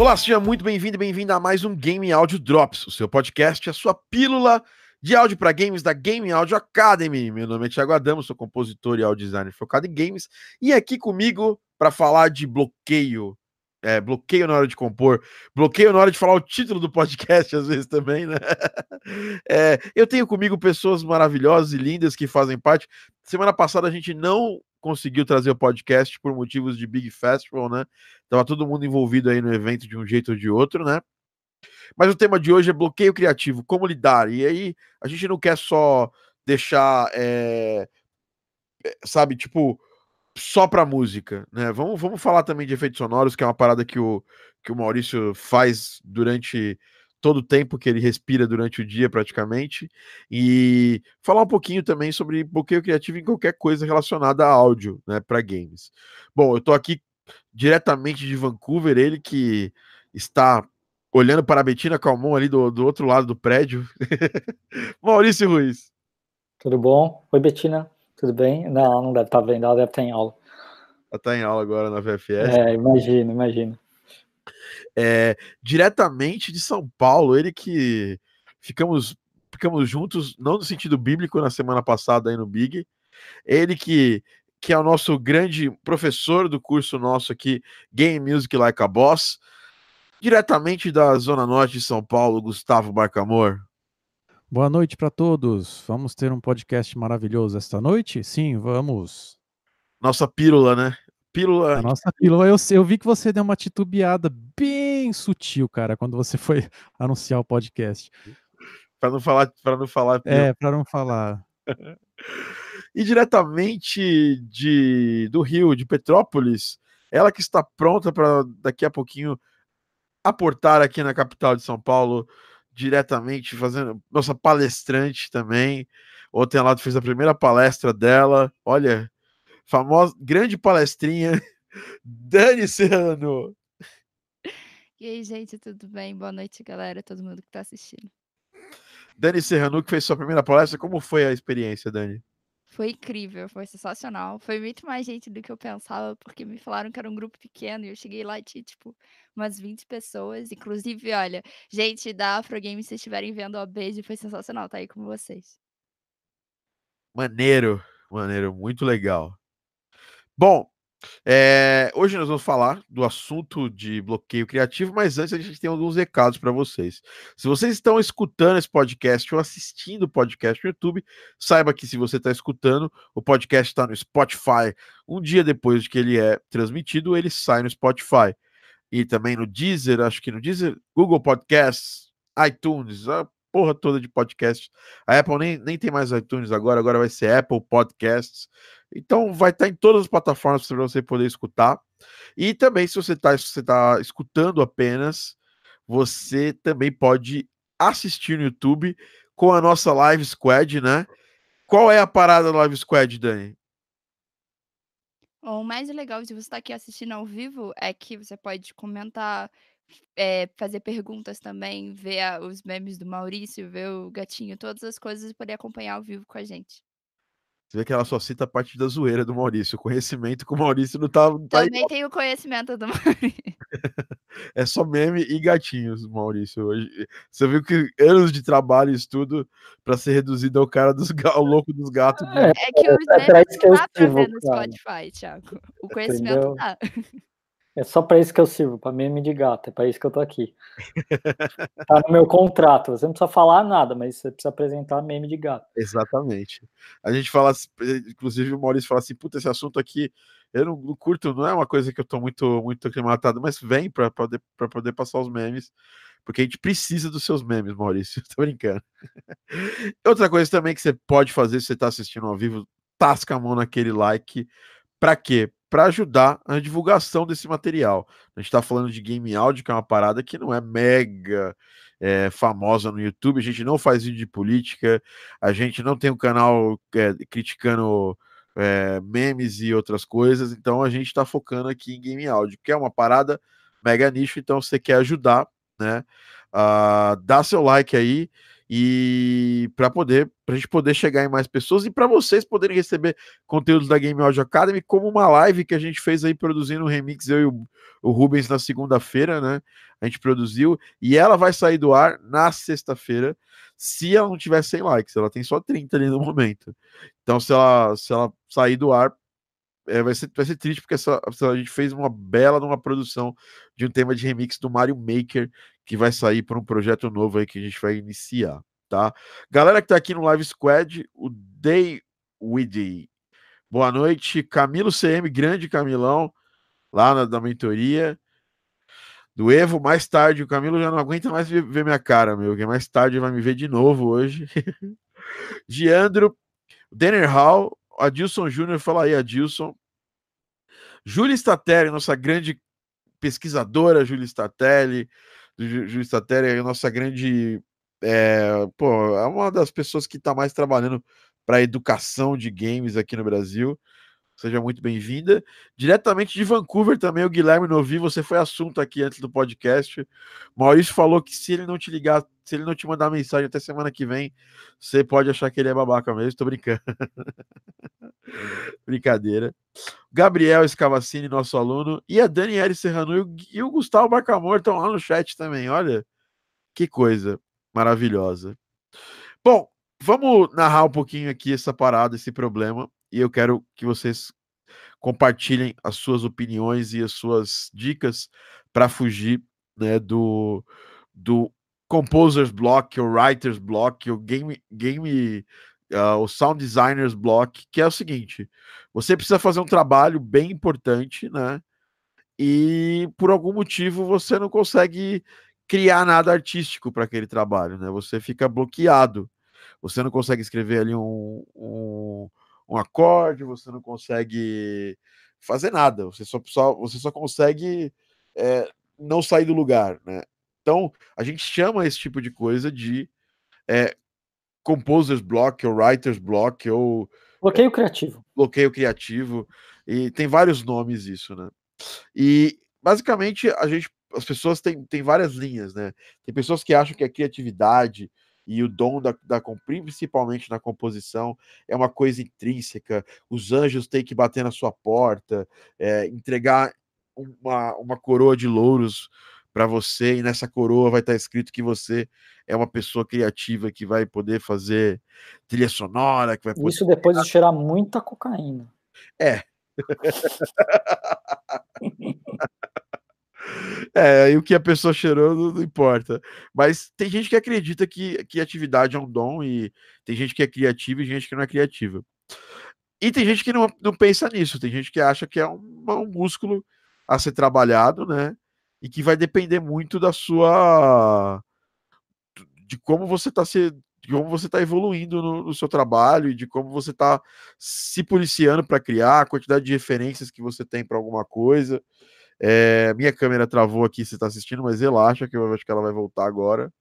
Olá, seja muito bem-vindo e bem-vinda a mais um Game Audio Drops, o seu podcast, a sua pílula de áudio para games da Game Audio Academy. Meu nome é Thiago Adamo, sou compositor e audio designer focado em games, e aqui comigo para falar de bloqueio na hora de compor, bloqueio na hora de falar o título do podcast às vezes também, né? Eu tenho comigo pessoas maravilhosas e lindas que fazem parte. Semana passada a gente não conseguiu trazer o podcast por motivos de Big Festival, né? Tava todo mundo envolvido aí no evento de um jeito ou de outro, né? Mas o tema de hoje é bloqueio criativo, como lidar. E aí a gente não quer só deixar, só para música, né? Vamos falar também de efeitos sonoros, que é uma parada que o Maurício faz durante todo o tempo que ele respira durante o dia, praticamente, e falar um pouquinho também sobre bloqueio criativo em qualquer coisa relacionada a áudio, né, para games. Bom, eu tô aqui diretamente de Vancouver, ele que está olhando para a Bettina Calmon ali do outro lado do prédio. Maurício Ruiz. Tudo bom? Oi, Bettina. Tudo bem? Não, ela não deve estar vendo, ela deve estar em aula. Ela está em aula agora na VFS. Imagino. Diretamente de São Paulo, ele que ficamos juntos, não no sentido bíblico, na semana passada aí no Big. Ele que é o nosso grande professor do curso nosso aqui, Game Music Like a Boss. Diretamente da Zona Norte de São Paulo, Gustavo Barcamor. Boa noite para todos. Vamos ter um podcast maravilhoso esta noite? Sim, vamos. Nossa pílula, né? A nossa pílula. Eu vi que você deu uma titubeada bem sutil, cara, quando você foi anunciar o podcast. Para não falar. Para não falar. E diretamente do Rio, de Petrópolis, ela que está pronta para daqui a pouquinho aportar aqui na capital de São Paulo. Diretamente fazendo nossa palestrante também. Ontem ela fez a primeira palestra dela. Olha, famosa, grande palestrinha, Dani Serrano. E aí, gente, tudo bem? Boa noite, galera, todo mundo que tá assistindo. Dani Serrano, que fez sua primeira palestra, como foi a experiência, Dani? Foi incrível, foi sensacional. Foi muito mais gente do que eu pensava, porque me falaram que era um grupo pequeno e eu cheguei lá e tinha, umas 20 pessoas. Inclusive, olha, gente da Afro Game, se estiverem vendo, ó, beijo, foi sensacional, tá aí com vocês. Maneiro, muito legal. Bom, hoje nós vamos falar do assunto de bloqueio criativo, mas antes a gente tem alguns recados para vocês. Se vocês estão escutando esse podcast ou assistindo o podcast no YouTube, saiba que se você está escutando, o podcast está no Spotify. Um dia depois de que ele é transmitido, ele sai no Spotify. E também no Deezer, Google Podcasts, iTunes, a porra toda de podcast. A Apple nem tem mais iTunes agora vai ser Apple Podcasts. Então vai estar em todas as plataformas para você poder escutar. E também, se você está escutando apenas, você também pode assistir no YouTube com a nossa Live Squad, né? Qual é a parada da Live Squad, Dani? O mais legal de você estar aqui assistindo ao vivo é que você pode comentar, fazer perguntas também, ver os memes do Maurício, ver o gatinho, todas as coisas e poder acompanhar ao vivo com a gente. Você vê que ela só cita a parte da zoeira do Maurício. O conhecimento que o Maurício não tá... Também tem o conhecimento do Maurício. É só meme e gatinhos, Maurício. Você viu que anos de trabalho e estudo para ser reduzido ao cara ao louco dos gatos. É que os memes não dá pra ver no Spotify, Thiago. O conhecimento dá. É só para isso que eu sirvo, para meme de gato, é para isso que eu tô aqui. Tá no meu contrato, você não precisa falar nada, mas você precisa apresentar meme de gato. Exatamente. A gente fala, inclusive o Maurício fala assim, puta, esse assunto aqui, eu não curto, não é uma coisa que eu tô muito, muito aclimatado, mas vem para poder passar os memes, porque a gente precisa dos seus memes, Maurício, tô brincando. Outra coisa também que você pode fazer, se você tá assistindo ao vivo, tasca a mão naquele like, para quê? Para ajudar a divulgação desse material. A gente está falando de game áudio, que é uma parada que não é mega famosa no YouTube, a gente não faz vídeo de política, a gente não tem um canal criticando memes e outras coisas, então a gente está focando aqui em game áudio, que é uma parada mega nicho, então se você quer ajudar, né? Dá seu like aí e para a gente poder chegar em mais pessoas e para vocês poderem receber conteúdos da Game Audio Academy, como uma live que a gente fez aí produzindo um remix, eu e o Rubens, na segunda-feira, né? A gente produziu e ela vai sair do ar na sexta-feira, se ela não tiver 100 likes, ela tem só 30 ali no momento. Então, se ela sair do ar, vai ser triste, porque a gente fez uma bela numa produção de um tema de remix do Mario Maker, que vai sair para um projeto novo aí que a gente vai iniciar, tá? Galera que tá aqui no Live Squad, o Day Widi, boa noite. Camilo CM, grande Camilão, lá da mentoria do Evo, mais tarde. O Camilo já não aguenta mais ver minha cara, meu, que mais tarde vai me ver de novo hoje. Giandro, Denner Hall, Adilson Júnior, fala aí, Adilson. Júlia Statelli, nossa grande pesquisadora, Júlia Statelli é a nossa grande... é uma das pessoas que está mais trabalhando para a educação de games aqui no Brasil. Seja muito bem-vinda. Diretamente de Vancouver também, o Guilherme Novi, você foi assunto aqui antes do podcast. Maurício falou que se ele não te ligar, se ele não te mandar mensagem até semana que vem, você pode achar que ele é babaca mesmo. Tô brincando. Brincadeira. Gabriel Escavacini, nosso aluno, e a Daniele Serrano e o Gustavo Barcamor estão lá no chat também. Olha, que coisa maravilhosa. Bom, vamos narrar um pouquinho aqui essa parada, esse problema. E eu quero que vocês compartilhem as suas opiniões e as suas dicas para fugir, né, do Composer's Block, o Writer's Block, o o Sound Designer's Block, que é o seguinte: você precisa fazer um trabalho bem importante, né, e por algum motivo você não consegue criar nada artístico para aquele trabalho, né, você fica bloqueado, você não consegue escrever ali um acorde, você não consegue fazer nada, você só consegue não sair do lugar, né? Então, a gente chama esse tipo de coisa de composer's block, ou writer's block, ou... bloqueio criativo. Bloqueio criativo, e tem vários nomes isso, né? E, basicamente, as pessoas têm várias linhas, né? Tem pessoas que acham que a criatividade e o dom da principalmente na composição, é uma coisa intrínseca, os anjos têm que bater na sua porta, entregar uma coroa de louros para você, e nessa coroa vai estar escrito que você é uma pessoa criativa, que vai poder fazer trilha sonora, que vai poder... Isso depois de cheirar muita cocaína. E o que a pessoa cheirou não importa, mas tem gente que acredita que criatividade é um dom, e tem gente que é criativa e gente que não é criativa, e tem gente que não pensa nisso, tem gente que acha que é um músculo a ser trabalhado, né, e que vai depender muito da sua... de como você está evoluindo no seu trabalho, e de como você está se policiando para criar, a quantidade de referências que você tem para alguma coisa. Minha câmera travou aqui, você está assistindo, mas relaxa que eu acho que ela vai voltar agora.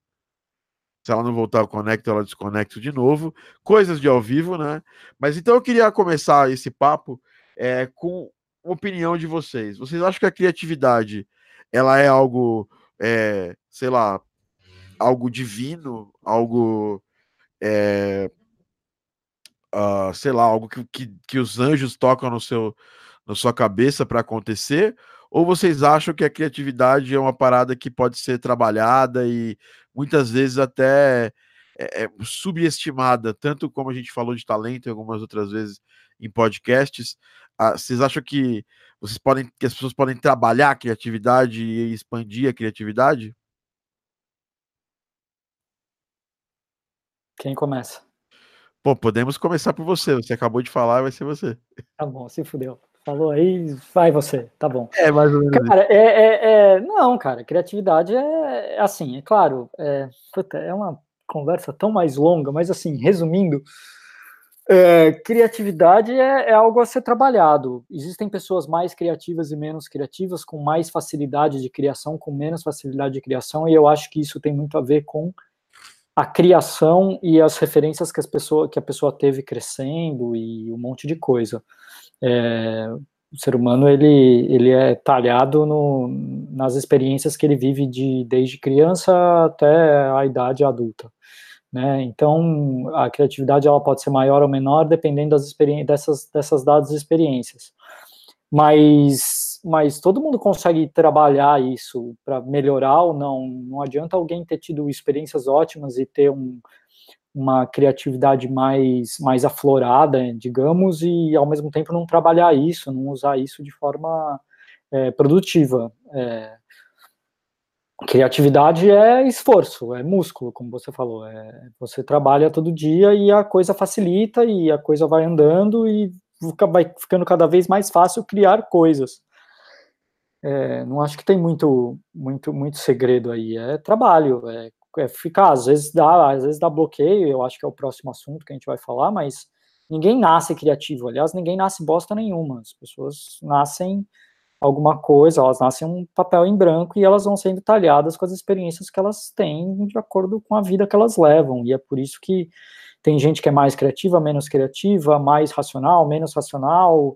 Se ela não voltar, eu conecto, ela desconecto de novo. Coisas de ao vivo, né? Mas então eu queria começar esse papo com a opinião de vocês. Vocês acham que a criatividade, ela é algo, sei lá, algo divino, algo... sei lá, algo que os anjos tocam na sua cabeça para acontecer? Ou vocês acham que a criatividade é uma parada que pode ser trabalhada e muitas vezes até subestimada, tanto como a gente falou de talento e algumas outras vezes em podcasts? Vocês acham que as pessoas podem trabalhar a criatividade e expandir a criatividade? Quem começa? Pô, podemos começar por você. Você acabou de falar, vai ser você. Tá bom, se fudeu. Falou aí, vai você, tá bom. Mais ou menos. Cara, não, cara, criatividade é assim, é claro, é uma conversa tão mais longa, mas assim, resumindo, criatividade é algo a ser trabalhado. Existem pessoas mais criativas e menos criativas, com mais facilidade de criação, com menos facilidade de criação, e eu acho que isso tem muito a ver com a criação e as referências que a pessoa teve crescendo e um monte de coisa. O ser humano ele é talhado nas experiências que ele vive desde criança até a idade adulta. né? Então, a criatividade ela pode ser maior ou menor dependendo das dessas dadas e experiências. Mas todo mundo consegue trabalhar isso para melhorar ou não. Não adianta alguém ter tido experiências ótimas e ter uma criatividade mais aflorada, digamos, e ao mesmo tempo não trabalhar isso, não usar isso de forma produtiva. Criatividade é esforço, é músculo, como você falou. Você trabalha todo dia e a coisa facilita e a coisa vai andando e vai ficando cada vez mais fácil criar coisas. Não acho que tem muito segredo aí. É trabalho, ficar, às vezes dá bloqueio, eu acho que é o próximo assunto que a gente vai falar, mas ninguém nasce criativo, aliás, ninguém nasce bosta nenhuma, as pessoas nascem alguma coisa, elas nascem um papel em branco e elas vão sendo talhadas com as experiências que elas têm de acordo com a vida que elas levam, e é por isso que tem gente que é mais criativa, menos criativa, mais racional, menos racional,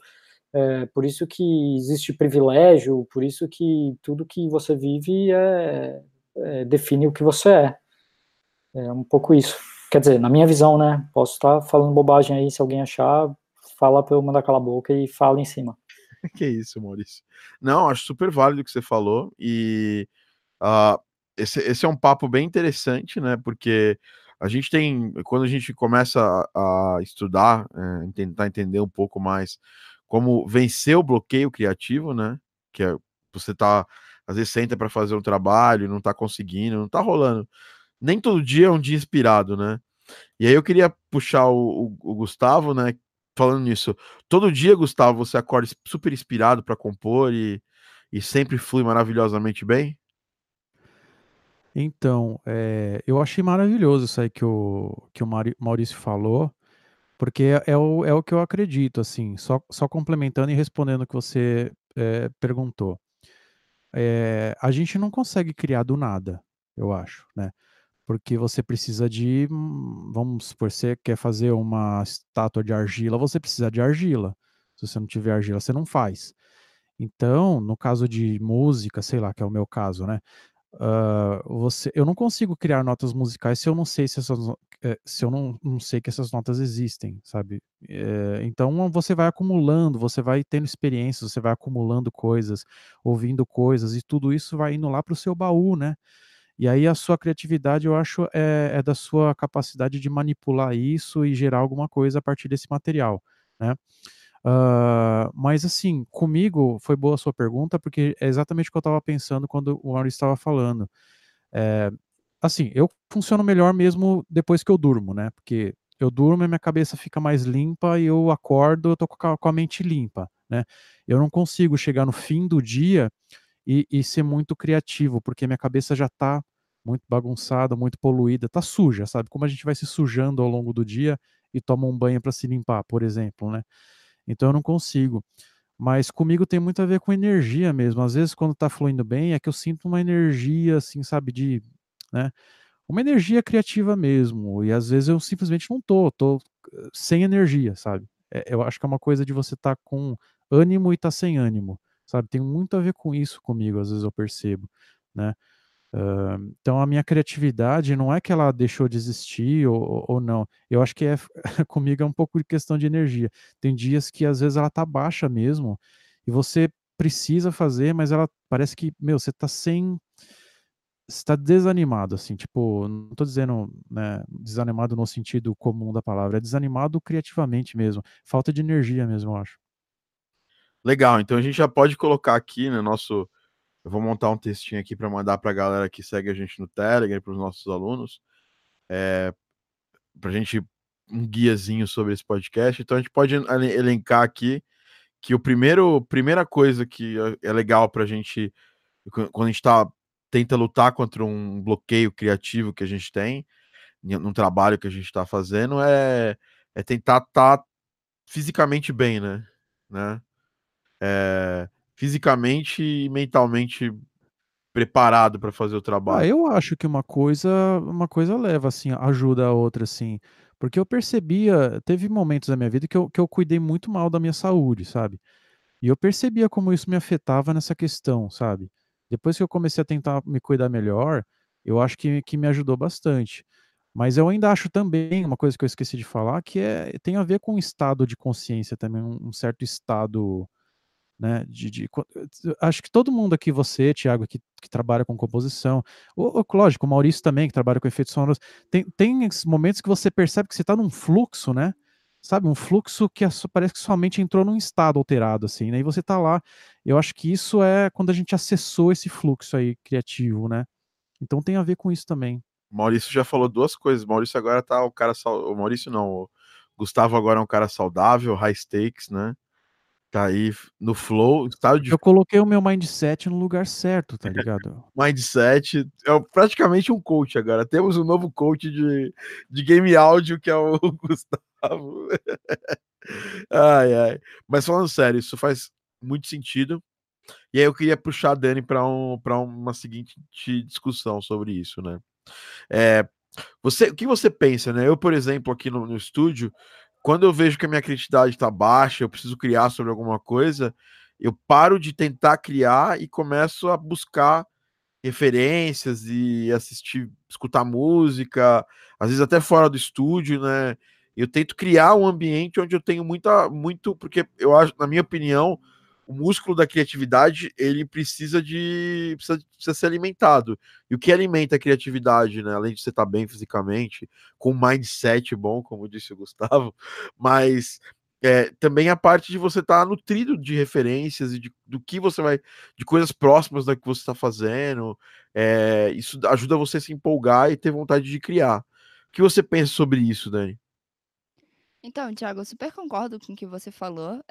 por isso que existe privilégio, por isso que tudo que você vive define o que você é. É um pouco isso. Quer dizer, na minha visão, né? Posso estar falando bobagem aí, se alguém achar, fala pra eu mandar cala a boca e fala em cima. Que isso, Maurício. Não, acho super válido o que você falou e esse é um papo bem interessante, né? Porque a gente tem, quando a gente começa a estudar, tentar entender um pouco mais como vencer o bloqueio criativo, né? Que é você tá... Às vezes senta para fazer um trabalho, não tá conseguindo, não tá rolando. Nem todo dia é um dia inspirado, né? E aí eu queria puxar o Gustavo, né? Falando nisso. Todo dia, Gustavo, você acorda super inspirado para compor e sempre flui maravilhosamente bem? Então, eu achei maravilhoso isso aí que o Maurício falou, porque é o que eu acredito, assim, só complementando e respondendo o que você perguntou. A gente não consegue criar do nada, eu acho, né? Porque você precisa de, vamos supor, você quer fazer uma estátua de argila, você precisa de argila. Se você não tiver argila, você não faz. Então, no caso de música, sei lá, que é o meu caso, né? Eu não consigo criar notas musicais se eu não sei se eu não sei que essas notas existem, sabe? Então você vai acumulando, você vai tendo experiências, você vai acumulando coisas, ouvindo coisas, e tudo isso vai indo lá para o seu baú, né? E aí a sua criatividade, eu acho, é da sua capacidade de manipular isso e gerar alguma coisa a partir desse material, né? Mas assim, comigo foi boa a sua pergunta, porque é exatamente o que eu estava pensando quando o Maurício estava falando. Assim, eu funciono melhor mesmo depois que eu durmo, né? Porque eu durmo e minha cabeça fica mais limpa e eu acordo, eu tô com a mente limpa, né? Eu não consigo chegar no fim do dia e ser muito criativo, porque minha cabeça já tá muito bagunçada, muito poluída, tá suja, sabe? Como a gente vai se sujando ao longo do dia e toma um banho para se limpar, por exemplo, né? Então eu não consigo, mas comigo tem muito a ver com energia mesmo. Às vezes quando tá fluindo bem é que eu sinto uma energia assim, sabe, de, né, uma energia criativa mesmo, e às vezes eu simplesmente não tô sem energia, sabe? Eu acho que é uma coisa de você tá com ânimo e tá sem ânimo, sabe? Tem muito a ver com isso comigo, às vezes eu percebo, né? Então a minha criatividade não é que ela deixou de existir ou não, eu acho que comigo é um pouco de questão de energia. Tem dias que às vezes ela tá baixa mesmo e você precisa fazer, mas ela parece que, meu, você tá sem, você tá desanimado, assim, tipo, não tô dizendo, né, desanimado no sentido comum da palavra, é desanimado criativamente mesmo, falta de energia mesmo, eu acho. Legal, então a gente já pode colocar aqui no nosso... Eu vou montar um textinho aqui para mandar para a galera que segue a gente no Telegram, para os nossos alunos, para a gente, um guiazinho sobre esse podcast. Então a gente pode elencar aqui que primeira coisa que é legal para a gente, quando a gente tenta lutar contra um bloqueio criativo que a gente tem, num trabalho que a gente está fazendo, é tentar estar fisicamente bem, né? Fisicamente e mentalmente preparado para fazer o trabalho. Eu acho que uma coisa leva, assim, ajuda a outra, assim, porque eu percebia, teve momentos da minha vida que eu cuidei muito mal da minha saúde, sabe? E eu percebia como isso me afetava nessa questão, sabe? Depois que eu comecei a tentar me cuidar melhor, eu acho que me ajudou bastante. Mas eu ainda acho também, uma coisa que eu esqueci de falar, que tem a ver com o estado de consciência também, um certo estado, né, acho que todo mundo aqui, você, Thiago, que trabalha com composição, lógico, o Maurício também, que trabalha com efeitos sonoros, tem momentos que você percebe que você está num fluxo, né? Sabe, um fluxo que parece que sua mente entrou num estado alterado, assim, né? E você tá lá. Eu acho que isso é quando a gente acessou esse fluxo aí criativo, né? Então tem a ver com isso também. O Maurício já falou duas coisas. O Maurício agora tá o cara... O Maurício não, o Gustavo agora é um cara saudável, high stakes, né? Tá aí no flow. Eu coloquei o meu mindset no lugar certo, tá ligado? Mindset. É praticamente um coach agora. Temos um novo coach de game áudio, que é o Gustavo. Ai, ai. Mas falando sério, isso faz muito sentido. E aí eu queria puxar a Dani para uma seguinte discussão sobre isso, né? O que você pensa, né? Eu, por exemplo, aqui no estúdio, quando eu vejo que a minha criatividade está baixa, eu preciso criar sobre alguma coisa, eu paro de tentar criar e começo a buscar referências e escutar música, às vezes até fora do estúdio, né? Eu tento criar um ambiente onde eu tenho muito, porque eu acho, na minha opinião, o músculo da criatividade, ele precisa ser alimentado. E o que alimenta a criatividade, né? Além de você estar bem fisicamente, com um mindset bom, como disse o Gustavo, mas também a parte de você estar nutrido de referências e de coisas próximas da que você está fazendo. Isso ajuda você a se empolgar e ter vontade de criar. O que você pensa sobre isso, Dani? Então, Thiago, eu super concordo com o que você falou.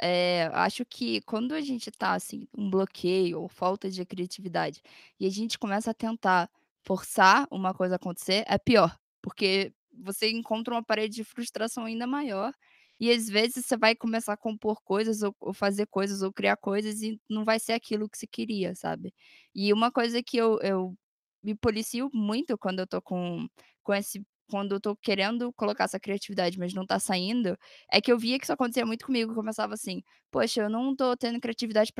Acho que quando a gente tá, assim, um bloqueio ou falta de criatividade e a gente começa a tentar forçar uma coisa a acontecer, é pior, porque você encontra uma parede de frustração ainda maior e, às vezes, você vai começar a compor coisas ou fazer coisas ou criar coisas e não vai ser aquilo que você queria, sabe? E uma coisa que eu me policio muito quando eu tô com esse... quando eu tô querendo colocar essa criatividade, mas não tá saindo, é que eu via que isso acontecia muito comigo. Eu começava assim, poxa, eu não tô tendo criatividade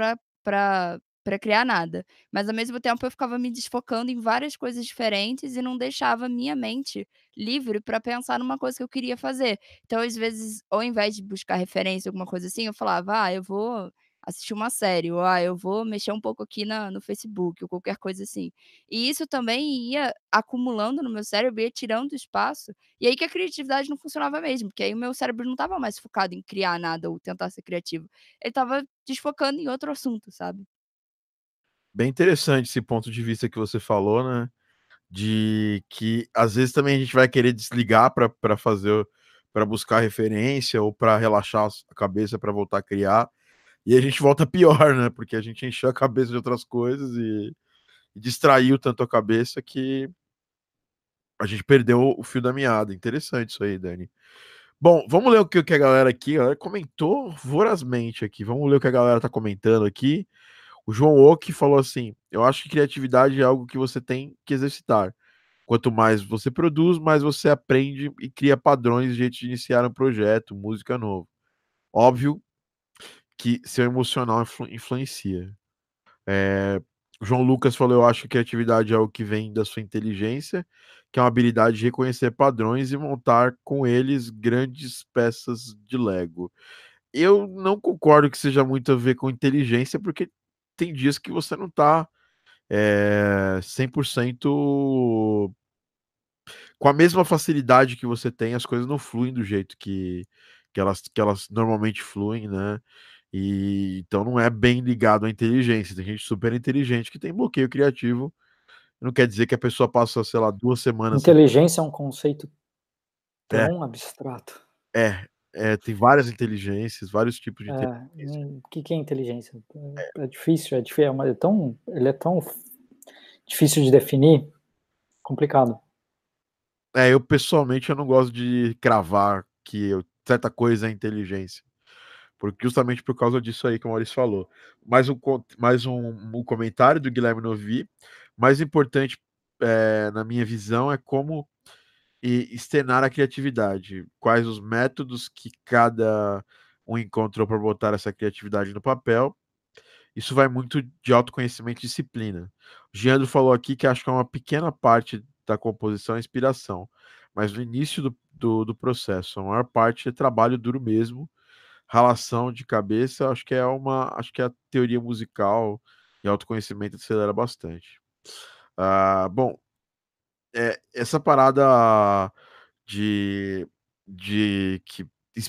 pra criar nada. Mas, ao mesmo tempo, eu ficava me desfocando em várias coisas diferentes e não deixava minha mente livre pra pensar numa coisa que eu queria fazer. Então, às vezes, ao invés de buscar referência, alguma coisa assim, eu falava, eu vou assistir uma série, ou eu vou mexer um pouco aqui no Facebook, ou qualquer coisa assim. E isso também ia acumulando no meu cérebro, ia tirando espaço, e aí que a criatividade não funcionava mesmo, porque aí o meu cérebro não estava mais focado em criar nada ou tentar ser criativo, ele estava desfocando em outro assunto, sabe? Bem interessante esse ponto de vista que você falou, né? De que às vezes também a gente vai querer desligar para buscar referência ou para relaxar a cabeça para voltar a criar. E a gente volta pior, né? Porque a gente encheu a cabeça de outras coisas e distraiu tanto a cabeça que a gente perdeu o fio da meada. Interessante isso aí, Dani. Bom, vamos ler o que a galera aqui, a galera comentou vorazmente aqui. Vamos ler o que a galera tá comentando aqui. O João Oki falou assim, eu acho que criatividade é algo que você tem que exercitar. Quanto mais você produz, mais você aprende e cria padrões, jeito de iniciar um projeto, música novo. Óbvio que seu emocional influencia. João Lucas falou, eu acho que a criatividade é algo que vem da sua inteligência, que é uma habilidade de reconhecer padrões e montar com eles grandes peças de Lego. Eu não concordo que seja muito a ver com inteligência, porque tem dias que você não está 100% com a mesma facilidade que você tem, as coisas não fluem do jeito que elas normalmente fluem, né? E então não é bem ligado à inteligência. Tem gente super inteligente que tem bloqueio criativo. Não quer dizer que a pessoa passa, sei lá, 2 semanas... Inteligência é um conceito tão abstrato. Tem várias inteligências, vários tipos de inteligência. O que é inteligência? É difícil, ele é tão difícil de definir, complicado. Eu pessoalmente não gosto de cravar que certa coisa é inteligência. Justamente por causa disso aí que o Maurício falou. Mais um comentário do Guilherme Novi. Mais importante, na minha visão, é como externar a criatividade. Quais os métodos que cada um encontrou para botar essa criatividade no papel. Isso vai muito de autoconhecimento e disciplina. O Giandro falou aqui que acho que é uma pequena parte da composição e inspiração. mas no início do processo. A maior parte é trabalho duro mesmo, ralação de cabeça. Acho que a teoria musical e autoconhecimento acelera bastante. Bom, essa parada de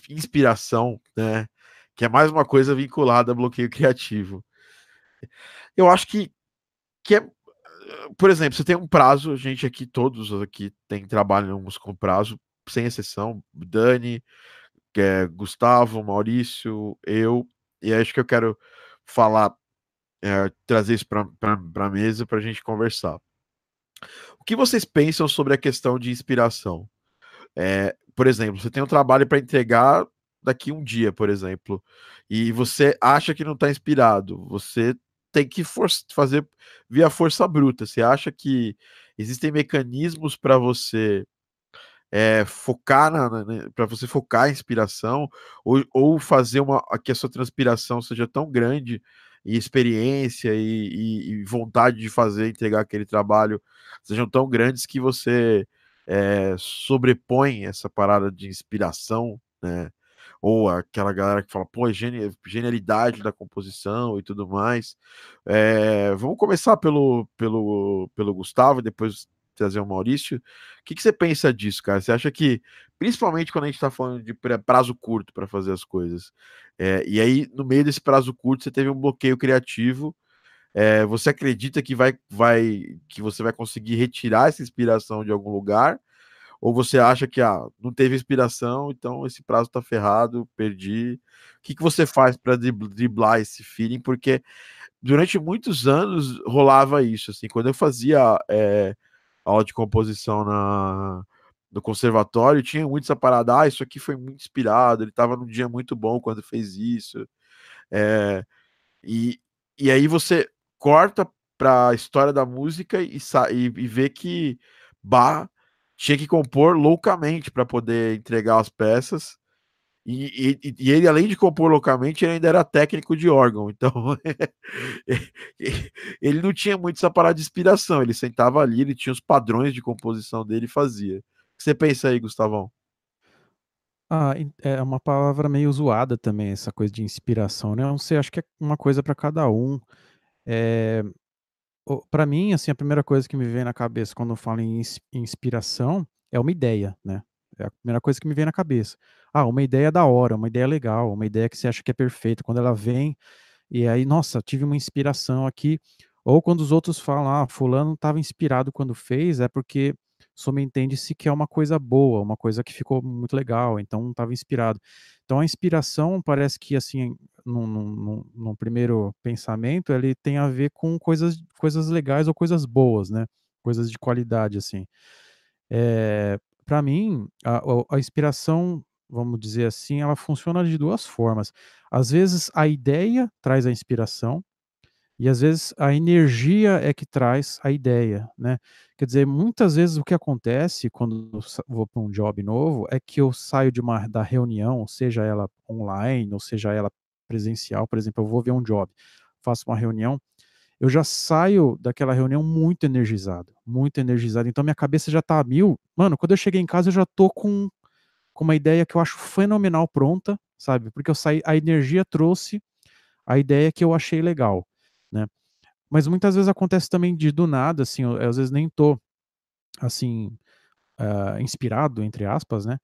inspiração, né, que é mais uma coisa vinculada a bloqueio criativo. Eu acho que é, por exemplo, você tem um prazo, a gente aqui, todos aqui trabalhamos com prazo, sem exceção, Dani, Gustavo, Maurício, eu, e acho que eu quero falar, trazer isso para a mesa para a gente conversar. O que vocês pensam sobre a questão de inspiração? Por exemplo, você tem um trabalho para entregar daqui um dia, por exemplo, e você acha que não está inspirado, você tem que fazer via força bruta. Você acha que existem mecanismos para você focar a inspiração, ou fazer que a sua transpiração seja tão grande, e experiência e vontade de fazer, entregar aquele trabalho, sejam tão grandes que você sobrepõe essa parada de inspiração, né? Ou aquela galera que fala, pô, genialidade da composição e tudo mais. Vamos começar pelo Gustavo e depois trazer o Maurício. O que você pensa disso, cara? Você acha que, principalmente quando a gente está falando de prazo curto para fazer as coisas, e aí no meio desse prazo curto você teve um bloqueio criativo, você acredita que que você vai conseguir retirar essa inspiração de algum lugar? Ou você acha que não teve inspiração, então esse prazo tá ferrado, perdi? O que você faz para driblar esse feeling? Porque durante muitos anos rolava isso, assim, quando eu fazia aula de composição no conservatório, tinha muito essa parada, isso aqui foi muito inspirado, ele tava num dia muito bom quando fez isso, e aí você corta para a história da música e vê que Bach tinha que compor loucamente para poder entregar as peças, e ele, além de compor loucamente, ele ainda era técnico de órgão, então ele não tinha muito essa parada de inspiração, ele sentava ali, ele tinha os padrões de composição dele e fazia. O que você pensa aí, Gustavão? É uma palavra meio zoada também, essa coisa de inspiração, né? Eu não sei, acho que é uma coisa para cada um. Para mim, assim, a primeira coisa que me vem na cabeça quando eu falo em inspiração é uma ideia, né? É a primeira coisa que me vem na cabeça. Uma ideia da hora, uma ideia legal, uma ideia que você acha que é perfeita. Quando ela vem, e aí, nossa, tive uma inspiração aqui. Ou quando os outros falam, fulano estava inspirado quando fez, é porque entende-se que é uma coisa boa, uma coisa que ficou muito legal, então estava inspirado. Então a inspiração parece que, assim, num primeiro pensamento, ele tem a ver com coisas legais ou coisas boas, né? Coisas de qualidade, assim. Para mim, a inspiração, vamos dizer assim, ela funciona de duas formas. Às vezes a ideia traz a inspiração, e às vezes a energia é que traz a ideia, né? Quer dizer, muitas vezes o que acontece quando eu vou para um job novo é que eu saio da reunião, seja ela online, ou seja ela presencial. Por exemplo, eu vou ver um job, faço uma reunião, eu já saio daquela reunião muito energizado, muito energizado. Então minha cabeça já tá a mil. Mano, quando eu cheguei em casa eu já tô com uma ideia que eu acho fenomenal pronta, sabe? Porque eu saí, a energia trouxe a ideia que eu achei legal, né? Mas muitas vezes acontece também do nada, assim, eu às vezes nem tô, assim, inspirado, entre aspas, né?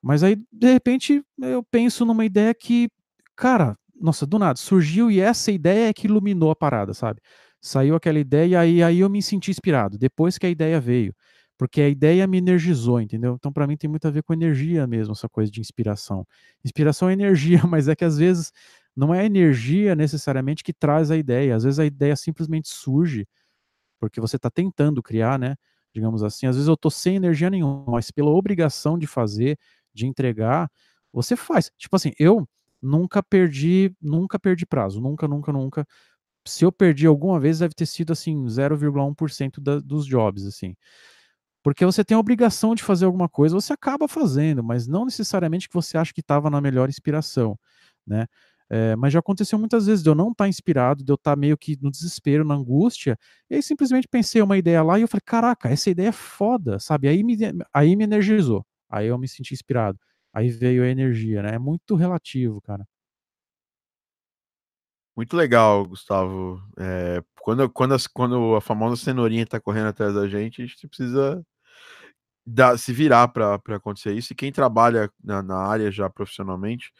Mas aí, de repente, eu penso numa ideia que, cara, nossa, do nada, surgiu, e essa ideia é que iluminou a parada, sabe? Saiu aquela ideia, e aí eu me senti inspirado, depois que a ideia veio, porque a ideia me energizou, entendeu? Então, para mim, tem muito a ver com energia mesmo, essa coisa de inspiração. Inspiração é energia, mas é que às vezes não é a energia necessariamente que traz a ideia. Às vezes a ideia simplesmente surge porque você está tentando criar, né? Digamos assim, às vezes eu estou sem energia nenhuma, mas pela obrigação de fazer, de entregar, você faz. Tipo assim, eu nunca perdi prazo, nunca. Se eu perdi alguma vez, deve ter sido assim, 0,1% dos jobs, assim. Porque você tem a obrigação de fazer alguma coisa, você acaba fazendo, mas não necessariamente que você acha que estava na melhor inspiração, né? Mas já aconteceu muitas vezes de eu não estar inspirado, de eu estar meio que no desespero, na angústia, e aí simplesmente pensei uma ideia lá e eu falei, caraca, essa ideia é foda, sabe? Aí me energizou, aí eu me senti inspirado, aí veio a energia, né? É muito relativo, cara. Muito legal, Gustavo. Quando a famosa cenourinha tá correndo atrás da gente, a gente precisa se virar para acontecer isso. E quem trabalha na área já profissionalmente,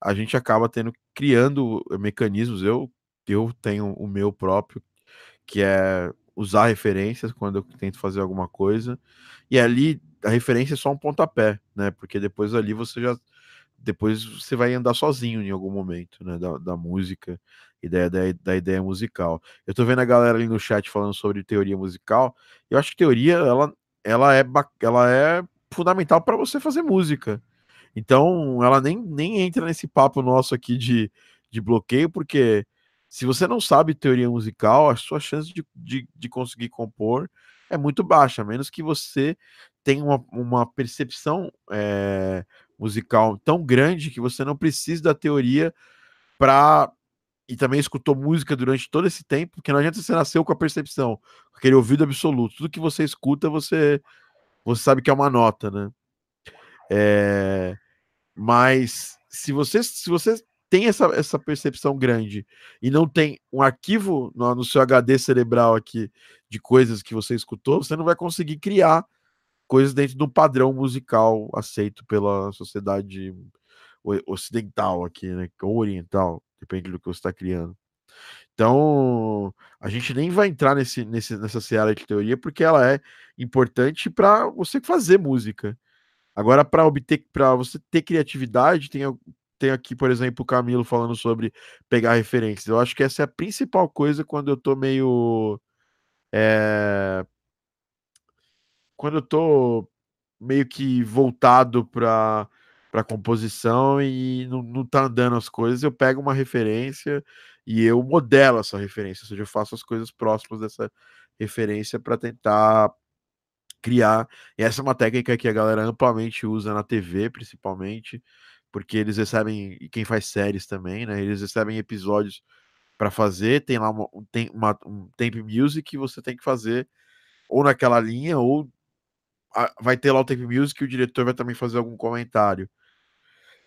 a gente acaba criando mecanismos. Eu tenho o meu próprio, que é usar referências quando eu tento fazer alguma coisa. E ali, a referência é só um pontapé, né? Porque depois ali depois você vai andar sozinho em algum momento, né, da música, da ideia musical. Eu tô vendo a galera ali no chat falando sobre teoria musical, eu acho que teoria, ela é fundamental para você fazer música. Então, ela nem entra nesse papo nosso aqui de bloqueio, porque se você não sabe teoria musical, a sua chance de conseguir compor é muito baixa, a menos que você tenha uma percepção... musical tão grande que você não precisa da teoria e também escutou música durante todo esse tempo, porque não adianta você nascer com a percepção, com aquele ouvido absoluto, tudo que você escuta você sabe que é uma nota, né? Mas se você tem essa percepção grande e não tem um arquivo no seu HD cerebral aqui de coisas que você escutou, você não vai conseguir criar coisas dentro de um padrão musical aceito pela sociedade ocidental aqui, né? Ou oriental, depende do que você está criando. Então, a gente nem vai entrar nessa seara de teoria, porque ela é importante para você fazer música. Agora, para você ter criatividade, tem aqui, por exemplo, o Camilo falando sobre pegar referências. Eu acho que essa é a principal coisa quando eu tô meio... Quando eu tô meio que voltado pra composição e não tá andando as coisas, eu pego uma referência e eu modelo essa referência, ou seja, eu faço as coisas próximas dessa referência para tentar criar. E essa é uma técnica que a galera amplamente usa na TV, principalmente, porque eles recebem, e quem faz séries também, né? Eles recebem episódios para fazer, tem lá um temp music que você tem que fazer ou naquela linha, ou vai ter lá o Tape Music e o diretor vai também fazer algum comentário.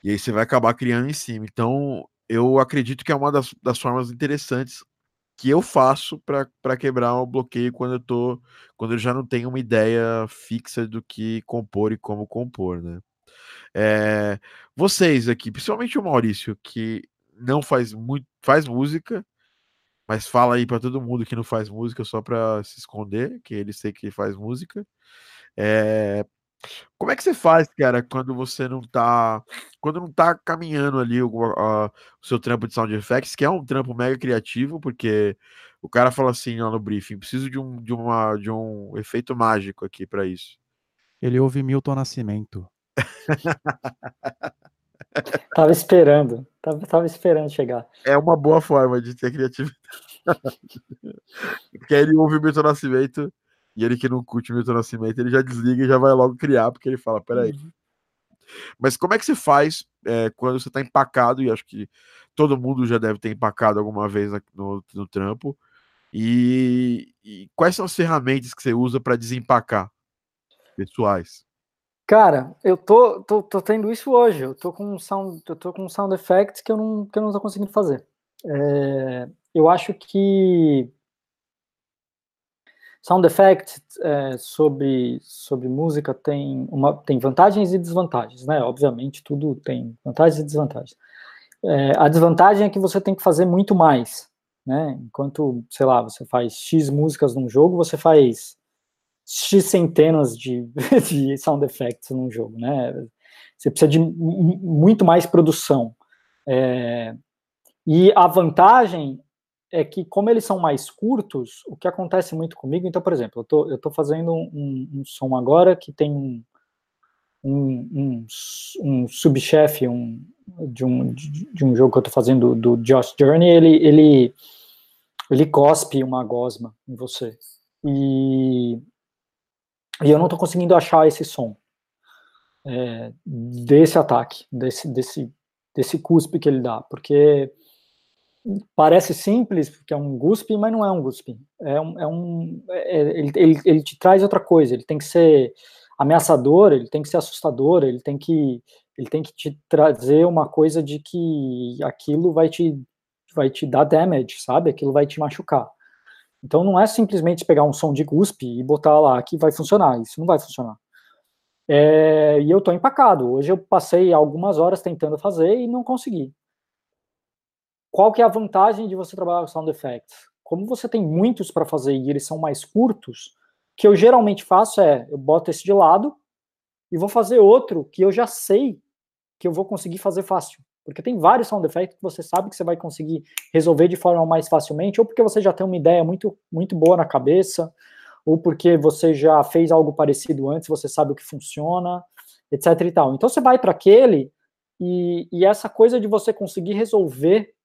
E aí você vai acabar criando em cima. Então, eu acredito que é uma das formas interessantes que eu faço para quebrar o bloqueio quando eu já não tenho uma ideia fixa do que compor e como compor, né? Vocês aqui, principalmente o Maurício, que não faz muito... faz música, mas fala aí para todo mundo que não faz música só para se esconder, que ele sei que faz música. Como é que você faz, cara, quando você não tá... Quando não tá caminhando ali o seu trampo de sound effects, que é um trampo mega criativo, porque o cara fala assim lá no briefing, preciso de um efeito mágico aqui para isso. Ele ouve Milton Nascimento. Tava esperando chegar. É uma boa forma de ter criatividade. Porque ele ouve o Milton Nascimento, e ele que não curte o Milton Nascimento, ele já desliga e já vai logo criar, porque ele fala, peraí. Uhum. Mas como é que você faz quando você tá empacado, e acho que todo mundo já deve ter empacado alguma vez no trampo, e quais são as ferramentas que você usa para desempacar pessoais? Cara, eu tô tendo isso hoje. Eu tô com um sound effect que eu não tô conseguindo fazer. Eu acho que sound effect sobre música tem vantagens e desvantagens, né? Obviamente, tudo tem vantagens e desvantagens. A desvantagem é que você tem que fazer muito mais, né? Enquanto, sei lá, você faz X músicas num jogo, você faz X centenas de sound effects num jogo, né? Você precisa de muito mais produção. E a vantagem é que, como eles são mais curtos, o que acontece muito comigo... Então, por exemplo, eu tô fazendo um som agora que tem um subchefe de um jogo que eu tô fazendo do Josh Journey, ele cospe uma gosma em você. E eu não estou conseguindo achar esse som desse ataque, desse desse cuspe que ele dá, porque parece simples, porque é um guspe, mas não é um guspe. Ele te traz outra coisa, ele tem que ser ameaçador, ele tem que ser assustador, ele tem que te trazer uma coisa de que aquilo vai te dar damage, sabe? Aquilo vai te machucar. Então não é simplesmente pegar um som de guspe e botar lá que vai funcionar, isso não vai funcionar. E eu tô empacado. Hoje eu passei algumas horas tentando fazer e não consegui. Qual que é a vantagem de você trabalhar com sound effects? Como você tem muitos para fazer e eles são mais curtos, o que eu geralmente faço é, eu boto esse de lado e vou fazer outro que eu já sei que eu vou conseguir fazer fácil. Porque tem vários sound effects que você sabe que você vai conseguir resolver de forma mais facilmente, ou porque você já tem uma ideia muito, muito boa na cabeça, ou porque você já fez algo parecido antes, você sabe o que funciona, etc e tal. Então você vai para aquele, e essa coisa de você conseguir resolver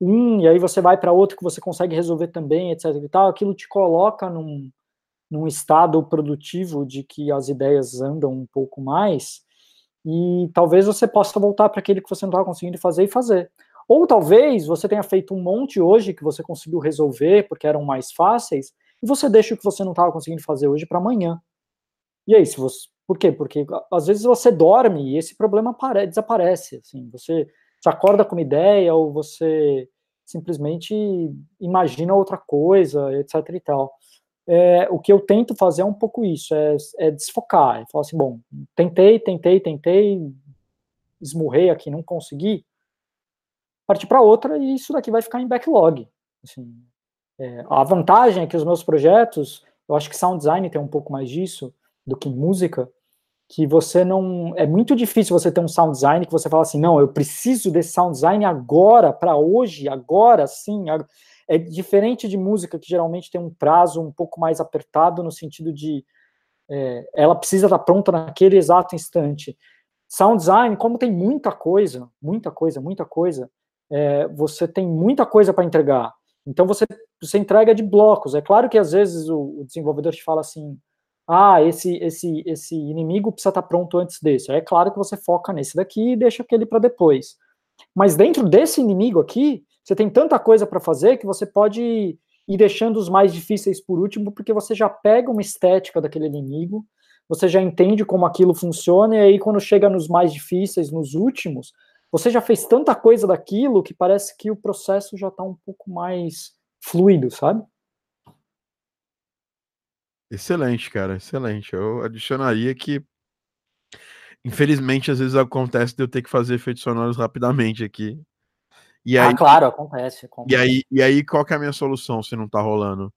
e aí você vai para outro que você consegue resolver também, etc e tal, aquilo te coloca num estado produtivo de que as ideias andam um pouco mais, e talvez você possa voltar para aquele que você não estava conseguindo fazer e fazer. Ou talvez você tenha feito um monte hoje que você conseguiu resolver porque eram mais fáceis, e você deixa o que você não estava conseguindo fazer hoje para amanhã. E aí, se você... Por quê? Porque às vezes você dorme e esse problema desaparece. Assim, você se acorda com uma ideia ou você simplesmente imagina outra coisa, etc e tal. O que eu tento fazer é um pouco isso, é desfocar. É falar assim, bom, tentei, esmurrei aqui, não consegui. Partir para outra e isso daqui vai ficar em backlog. Assim, a vantagem é que os meus projetos, eu acho que sound design tem um pouco mais disso do que música, que você não... É muito difícil você ter um sound design que você fala assim, não, eu preciso desse sound design agora, para hoje, agora sim. É diferente de música, que geralmente tem um prazo um pouco mais apertado no sentido de ela precisa estar pronta naquele exato instante. Sound design, como tem muita coisa, você tem muita coisa para entregar. Então você entrega de blocos. É claro que às vezes o desenvolvedor te fala assim, esse inimigo precisa estar pronto antes desse. É claro que você foca nesse daqui e deixa aquele para depois. Mas dentro desse inimigo aqui, você tem tanta coisa para fazer que você pode ir deixando os mais difíceis por último, porque você já pega uma estética daquele inimigo, você já entende como aquilo funciona, e aí quando chega nos mais difíceis, nos últimos, você já fez tanta coisa daquilo que parece que o processo já está um pouco mais fluido, sabe? Excelente, cara, excelente. Eu adicionaria que, infelizmente, às vezes acontece de eu ter que fazer efeitos sonoros rapidamente aqui. E aí, claro, acontece. E aí, qual que é a minha solução se não tá rolando?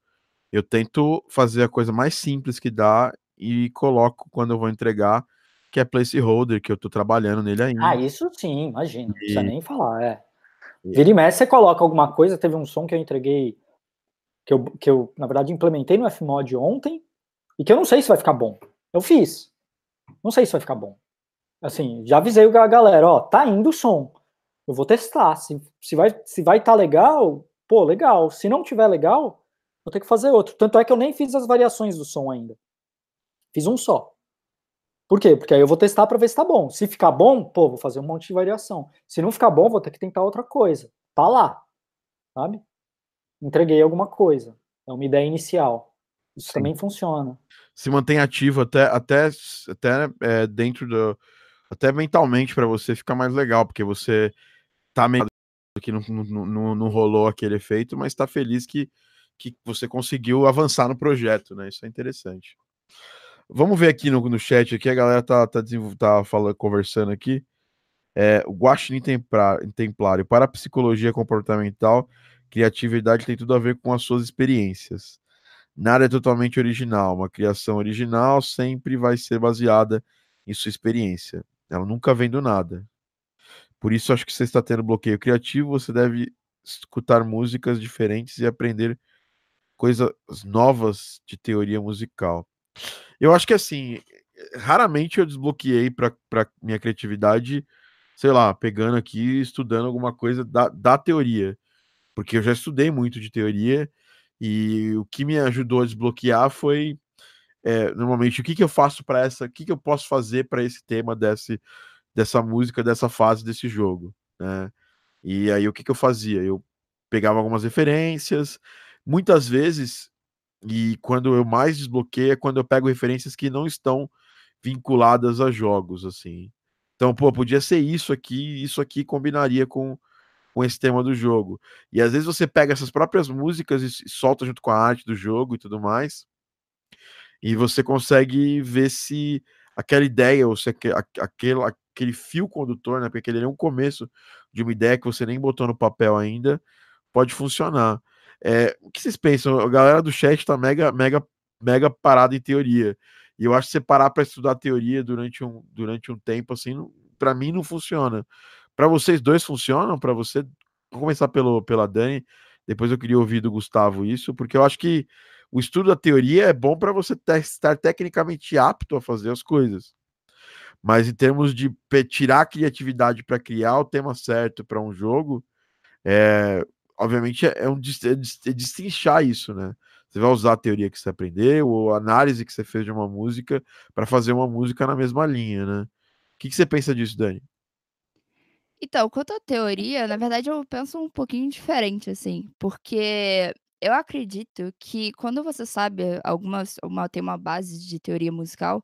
Eu tento fazer a coisa mais simples que dá e coloco quando eu vou entregar, que é placeholder, que eu tô trabalhando nele ainda. Isso sim, imagina, não precisa nem falar, Vira e mexe, você coloca alguma coisa. Teve um som que eu entreguei, que eu na verdade, implementei no Fmod ontem, e que eu não sei se vai ficar bom. Eu fiz. Não sei se vai ficar bom. Assim, já avisei a galera, tá indo o som. Eu vou testar. Se vai tá legal, pô, legal. Se não tiver legal, vou ter que fazer outro. Tanto é que eu nem fiz as variações do som ainda. Fiz um só. Por quê? Porque aí eu vou testar para ver se tá bom. Se ficar bom, pô, vou fazer um monte de variação. Se não ficar bom, vou ter que tentar outra coisa. Tá lá, sabe? Entreguei alguma coisa. É uma ideia inicial. Isso Sim. também funciona. Se mantém ativo até dentro do... Até mentalmente para você fica mais legal, porque você tá meio que não rolou aquele efeito, mas tá feliz que você conseguiu avançar no projeto, né? Isso é interessante. Vamos ver aqui no chat, aqui a galera tá falando, conversando aqui. O Guaxinim Templário, para a psicologia comportamental, criatividade tem tudo a ver com as suas experiências. Nada é totalmente original. Uma criação original sempre vai ser baseada em sua experiência. Ela nunca vem do nada. Por isso, acho que você está tendo bloqueio criativo, você deve escutar músicas diferentes e aprender coisas novas de teoria musical. Eu acho que, assim, raramente eu desbloqueei para minha criatividade, sei lá, pegando aqui, estudando alguma coisa da teoria. Porque eu já estudei muito de teoria e o que me ajudou a desbloquear foi... normalmente, o que eu faço para essa, o que eu posso fazer para esse tema dessa música, dessa fase, desse jogo, né? E aí o que que eu fazia? Eu pegava algumas referências, muitas vezes, e quando eu mais desbloqueio é quando eu pego referências que não estão vinculadas a jogos, assim. Então, pô, podia ser isso aqui combinaria com esse tema do jogo. E às vezes você pega essas próprias músicas e solta junto com a arte do jogo e tudo mais, e você consegue ver se aquela ideia, ou se aquele fio condutor, né, porque aquele é um começo de uma ideia que você nem botou no papel ainda, pode funcionar. É, o que vocês pensam? A galera do chat tá mega parada em teoria. E eu acho que você parar para estudar teoria durante um tempo, assim, para mim não funciona. Para vocês dois funcionam? Para você, vou começar pela Dani, depois eu queria ouvir do Gustavo isso, porque eu acho que o estudo da teoria é bom para você estar tecnicamente apto a fazer as coisas. Mas em termos de tirar a criatividade para criar o tema certo para um jogo, obviamente é destrinchar isso, né? Você vai usar a teoria que você aprendeu ou a análise que você fez de uma música para fazer uma música na mesma linha, né? O que você pensa disso, Dani? Então, quanto à teoria, na verdade eu penso um pouquinho diferente, assim, porque eu acredito que quando você sabe tem uma base de teoria musical,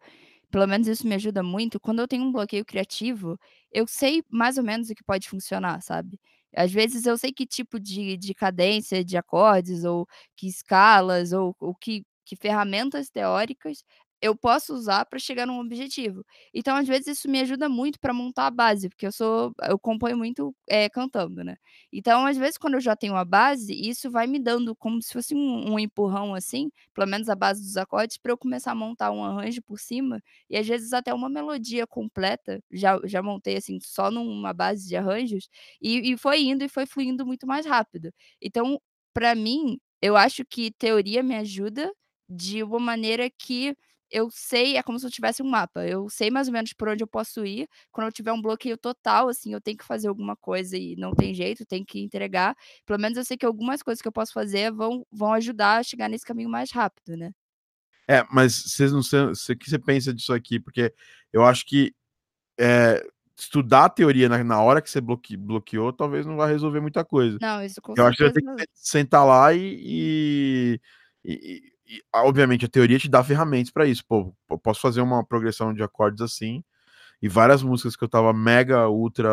pelo menos isso me ajuda muito, quando eu tenho um bloqueio criativo, eu sei mais ou menos o que pode funcionar, sabe? Às vezes eu sei que tipo de cadência, de acordes, ou que escalas, ou que ferramentas teóricas eu posso usar para chegar num objetivo. Então, às vezes, isso me ajuda muito para montar a base, porque eu componho muito cantando, né? Então, às vezes, quando eu já tenho a base, isso vai me dando como se fosse um empurrão, assim, pelo menos a base dos acordes, para eu começar a montar um arranjo por cima, e às vezes até uma melodia completa, já montei, assim, só numa base de arranjos, e foi indo e foi fluindo muito mais rápido. Então, para mim, eu acho que teoria me ajuda de uma maneira que eu sei, é como se eu tivesse um mapa, eu sei mais ou menos por onde eu posso ir, quando eu tiver um bloqueio total, assim, eu tenho que fazer alguma coisa e não tem jeito, tenho que entregar, pelo menos eu sei que algumas coisas que eu posso fazer vão ajudar a chegar nesse caminho mais rápido, né? É, mas vocês não sabem, o que você pensa disso aqui? Porque eu acho que estudar a teoria na hora que você bloqueou, talvez não vai resolver muita coisa. Não, isso com certeza. Eu acho que eu tenho que sentar lá e obviamente a teoria te dá ferramentas para isso. Pô, eu posso fazer uma progressão de acordes assim, e várias músicas que eu tava mega, ultra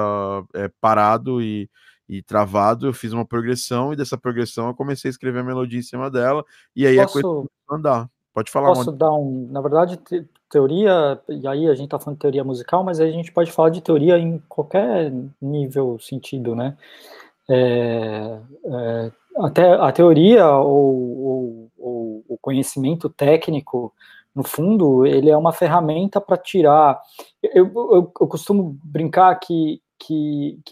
parado e travado, eu fiz uma progressão, e dessa progressão eu comecei a escrever a melodia em cima dela, e aí a coisa vai andar. Pode falar. Posso dar na verdade, teoria, e aí a gente tá falando de teoria musical, mas aí a gente pode falar de teoria em qualquer nível, sentido, né? Até a teoria ou o conhecimento técnico, no fundo, ele é uma ferramenta para tirar. Eu costumo brincar que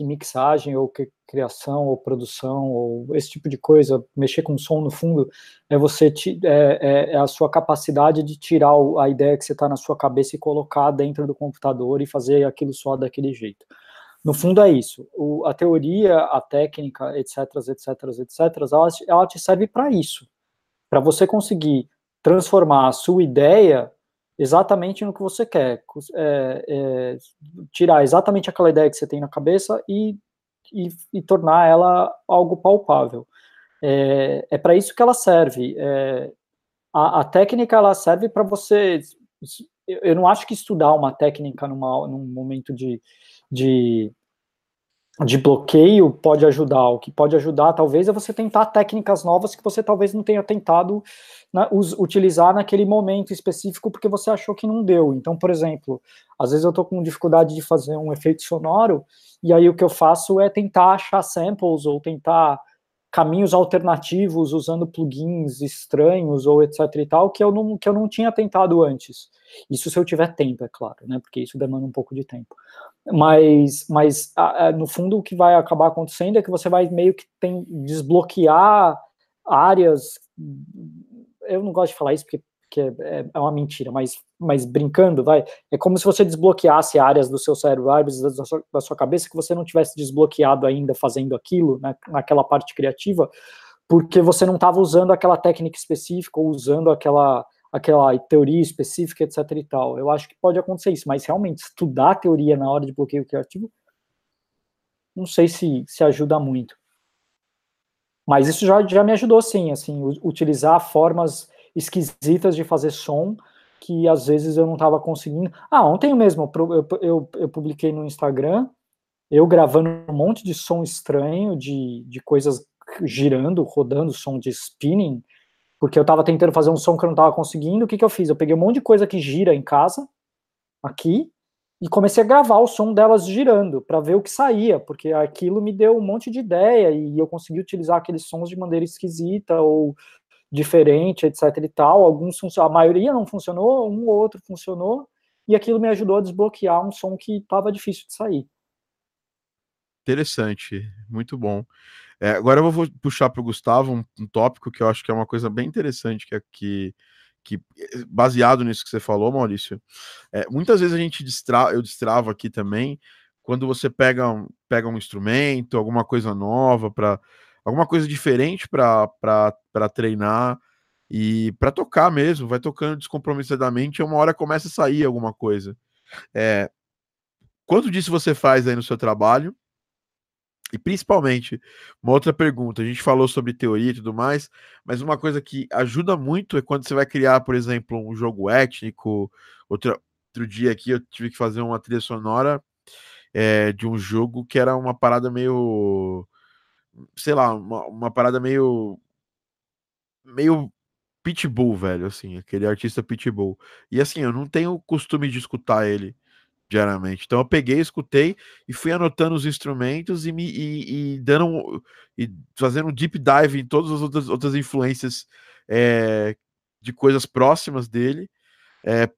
mixagem ou que criação ou produção ou esse tipo de coisa, mexer com som, no fundo, é a sua capacidade de tirar a ideia que você está na sua cabeça e colocar dentro do computador e fazer aquilo só daquele jeito. No fundo é isso, a teoria, a técnica, etc, ela te serve para isso, para você conseguir transformar a sua ideia exatamente no que você quer, tirar exatamente aquela ideia que você tem na cabeça e tornar ela algo palpável. É para isso que ela serve. A técnica, ela serve para você. Eu não acho que estudar uma técnica num momento de bloqueio pode ajudar. O que pode ajudar, talvez, é você tentar técnicas novas que você talvez não tenha tentado utilizar naquele momento específico porque você achou que não deu. Então, por exemplo, às vezes eu estou com dificuldade de fazer um efeito sonoro e aí o que eu faço é tentar achar samples ou tentar caminhos alternativos usando plugins estranhos ou etc e tal, que eu não tinha tentado antes. Isso se eu tiver tempo, é claro, né? Porque isso demanda um pouco de tempo. Mas no fundo, o que vai acabar acontecendo é que você vai meio que desbloquear áreas. Eu não gosto de falar isso porque é uma mentira, mas brincando, vai. É como se você desbloqueasse áreas do seu cérebro, áreas da sua cabeça que você não tivesse desbloqueado ainda fazendo aquilo, né, naquela parte criativa, porque você não estava usando aquela técnica específica ou usando aquela teoria específica, etc e tal. Eu acho que pode acontecer isso, mas realmente estudar a teoria na hora de bloqueio criativo não sei se ajuda muito. Mas isso já me ajudou, sim, assim, utilizar formas esquisitas de fazer som que, às vezes, eu não estava conseguindo. Ah, ontem mesmo, eu publiquei no Instagram, eu gravando um monte de som estranho, de coisas girando, rodando, som de spinning, porque eu estava tentando fazer um som que eu não estava conseguindo. O que eu fiz? Eu peguei um monte de coisa que gira em casa, aqui, e comecei a gravar o som delas girando, para ver o que saía, porque aquilo me deu um monte de ideia, e eu consegui utilizar aqueles sons de maneira esquisita, ou diferente, etc e tal. Alguns a maioria não funcionou, um ou outro funcionou, e aquilo me ajudou a desbloquear um som que estava difícil de sair. Interessante, muito bom. Agora eu vou puxar para o Gustavo um tópico que eu acho que é uma coisa bem interessante, que é que baseado nisso que você falou, Maurício, muitas vezes a gente eu destravo aqui também, quando você pega um instrumento, alguma coisa nova, alguma coisa diferente para treinar e para tocar mesmo, vai tocando descompromissadamente e uma hora começa a sair alguma coisa. Quanto disso você faz aí no seu trabalho? E principalmente, uma outra pergunta, a gente falou sobre teoria e tudo mais, mas uma coisa que ajuda muito é quando você vai criar, por exemplo, um jogo étnico. Outro dia aqui eu tive que fazer uma trilha sonora de um jogo que era uma parada meio, sei lá, uma parada meio Pitbull, velho, assim, aquele artista Pitbull. E assim, eu não tenho o costume de escutar ele diariamente. Então eu peguei, escutei e fui anotando os instrumentos e fazendo um deep dive em todas as outras influências de coisas próximas dele,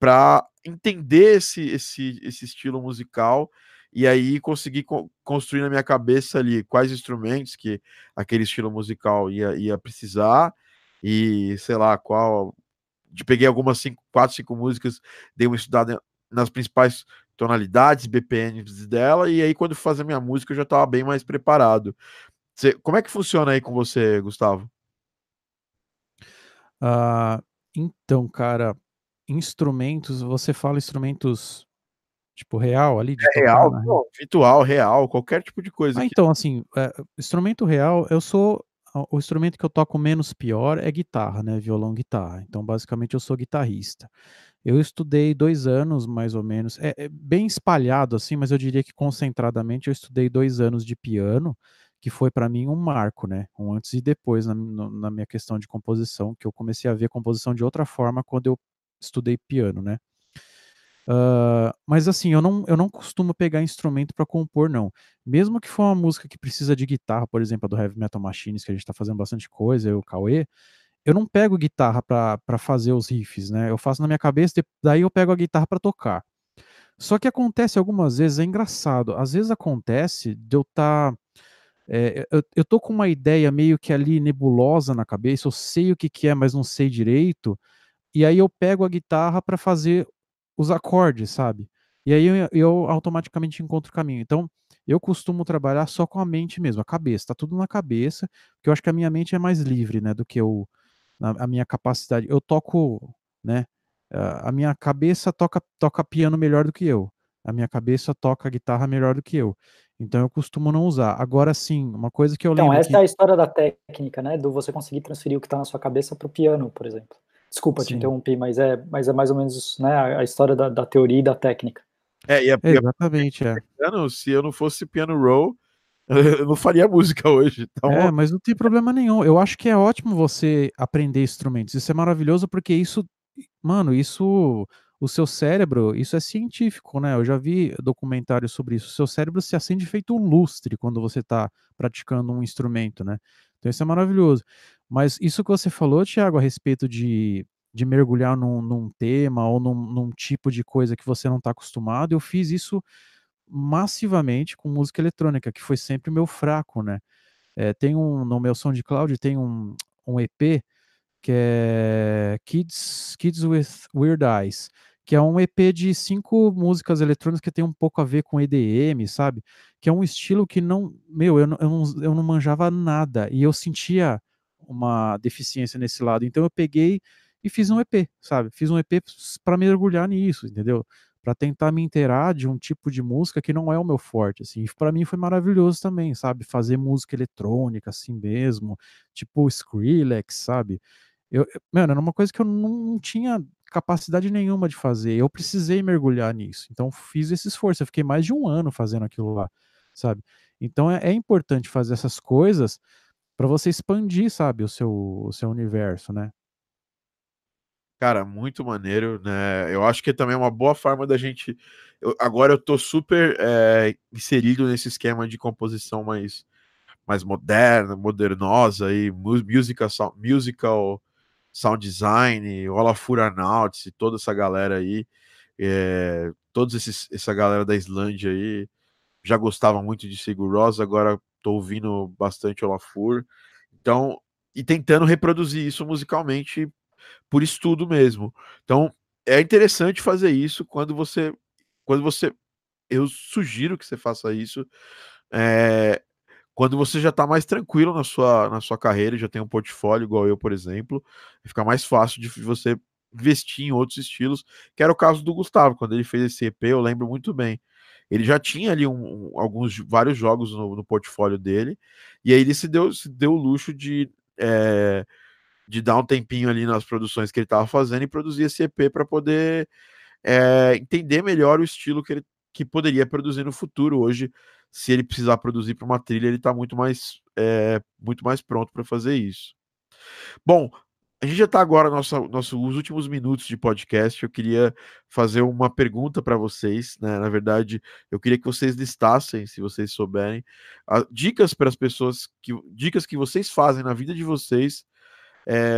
para entender esse estilo musical e aí conseguir construir na minha cabeça ali quais instrumentos que aquele estilo musical ia precisar e sei lá qual. Peguei algumas 4, 5 músicas, dei uma estudada nas principais tonalidades, BPMs dela, e aí quando fazer minha música eu já estava bem mais preparado. Como é que funciona aí com você, Gustavo? Então, cara, instrumentos, você fala instrumentos tipo real ali? De real, tocar, né? Pô, virtual, real, qualquer tipo de coisa. Então, assim, instrumento real, o instrumento que eu toco menos pior é guitarra, né? Violão, guitarra. Então, basicamente, eu sou guitarrista. Eu estudei 2 anos, mais ou menos. É bem espalhado, assim, mas eu diria que concentradamente eu estudei 2 anos de piano, que foi, para mim, um marco, né? Um antes e depois na minha questão de composição, que eu comecei a ver a composição de outra forma quando eu estudei piano, né? Mas assim, eu não costumo pegar instrumento para compor, não. Mesmo que for uma música que precisa de guitarra, por exemplo, a do Heavy Metal Machines, que a gente tá fazendo bastante coisa, eu, Cauê, eu não pego guitarra para fazer os riffs, né? Eu faço na minha cabeça, daí eu pego a guitarra para tocar. Só que acontece algumas vezes, é engraçado, às vezes acontece de eu tá... eu tô com uma ideia meio que ali nebulosa na cabeça, eu sei o que é, mas não sei direito, e aí eu pego a guitarra para fazer os acordes, sabe? E aí eu automaticamente encontro o caminho. Então, eu costumo trabalhar só com a mente mesmo, a cabeça, tá tudo na cabeça, porque eu acho que a minha mente é mais livre, né, do que a minha capacidade. Eu toco, né, a minha cabeça toca piano melhor do que eu, a minha cabeça toca guitarra melhor do que eu. Então, eu costumo não usar. Agora, sim, uma coisa que eu lembro... Então, essa é a história da técnica, né, do você conseguir transferir o que tá na sua cabeça pro piano, por exemplo. Desculpa te interromper, mas é mais ou menos, né, a história da teoria e da técnica. Exatamente, Se eu não fosse piano roll, eu não faria música hoje. Então... mas não tem problema nenhum. Eu acho que é ótimo você aprender instrumentos. Isso é maravilhoso porque isso, mano, o seu cérebro, isso é científico, né? Eu já vi documentários sobre isso. O seu cérebro se acende feito um lustre quando você tá praticando um instrumento, né? Então isso é maravilhoso. Mas isso que você falou, Thiago, a respeito de mergulhar num tema ou num tipo de coisa que você não está acostumado, eu fiz isso massivamente com música eletrônica, que foi sempre o meu fraco, né? No meu SoundCloud tem um EP que é Kids with Weird Eyes, que é um EP de 5 músicas eletrônicas que tem um pouco a ver com EDM, sabe? Que é um estilo que não... Meu, eu não manjava nada. E eu sentia uma deficiência nesse lado. Então eu peguei e fiz um EP, sabe? Fiz um EP para mergulhar nisso, entendeu? para tentar me inteirar de um tipo de música que não é o meu forte, assim. E para mim foi maravilhoso também, sabe? Fazer música eletrônica assim mesmo, tipo Skrillex, sabe? Mano, era uma coisa que eu não tinha capacidade nenhuma de fazer. Eu precisei mergulhar nisso. Então fiz esse esforço. Eu fiquei mais de um ano fazendo aquilo lá, sabe? Então é importante fazer essas coisas para você expandir, sabe, o seu universo, né? Cara, muito maneiro, né? Eu acho que também é uma boa forma da gente... Agora eu tô super inserido nesse esquema de composição mais moderna, modernosa, e musical sound design, o Olafur Arnalds e toda essa galera aí, essa galera da Islândia aí. Já gostava muito de Sigur Rós, agora tô ouvindo bastante Olafur. Então, e tentando reproduzir isso musicalmente, por estudo mesmo. Então, é interessante fazer isso quando você eu sugiro que você faça isso quando você já está mais tranquilo na sua carreira, já tem um portfólio igual eu, por exemplo, fica mais fácil de você investir em outros estilos, que era o caso do Gustavo, quando ele fez esse EP, eu lembro muito bem. Ele já tinha ali vários jogos no portfólio dele, e aí ele se deu o luxo de dar um tempinho ali nas produções que ele estava fazendo e produzir esse EP para poder entender melhor o estilo que poderia produzir no futuro. Hoje, se ele precisar produzir para uma trilha, ele está muito mais pronto para fazer isso. Bom, a gente já está agora nos últimos minutos de podcast. Eu queria fazer uma pergunta para vocês, né? Na verdade, eu queria que vocês listassem, se vocês souberem, dicas para as pessoas, dicas que vocês fazem na vida de vocês.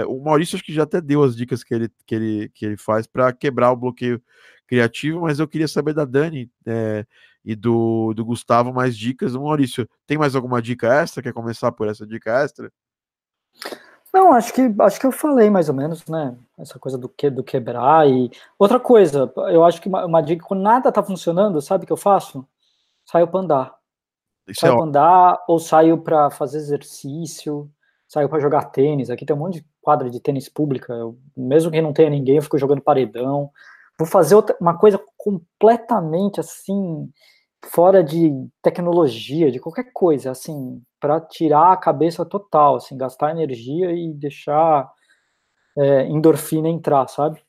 O Maurício acho que já até deu as dicas que ele faz para quebrar o bloqueio criativo, mas eu queria saber da Dani e do Gustavo mais dicas. O Maurício, tem mais alguma dica extra? Quer começar por essa dica extra? Não, acho que eu falei mais ou menos, né? Essa coisa do quebrar e... Outra coisa, eu acho que uma dica, quando nada tá funcionando, sabe o que eu faço? Saio para andar. Saio para andar ou saio para fazer exercício... Saio para jogar tênis, aqui tem um monte de quadra de tênis pública, mesmo que não tenha ninguém, eu fico jogando paredão. Vou fazer uma coisa completamente, assim, fora de tecnologia, de qualquer coisa, assim, para tirar a cabeça total, assim, gastar energia e deixar endorfina entrar, sabe?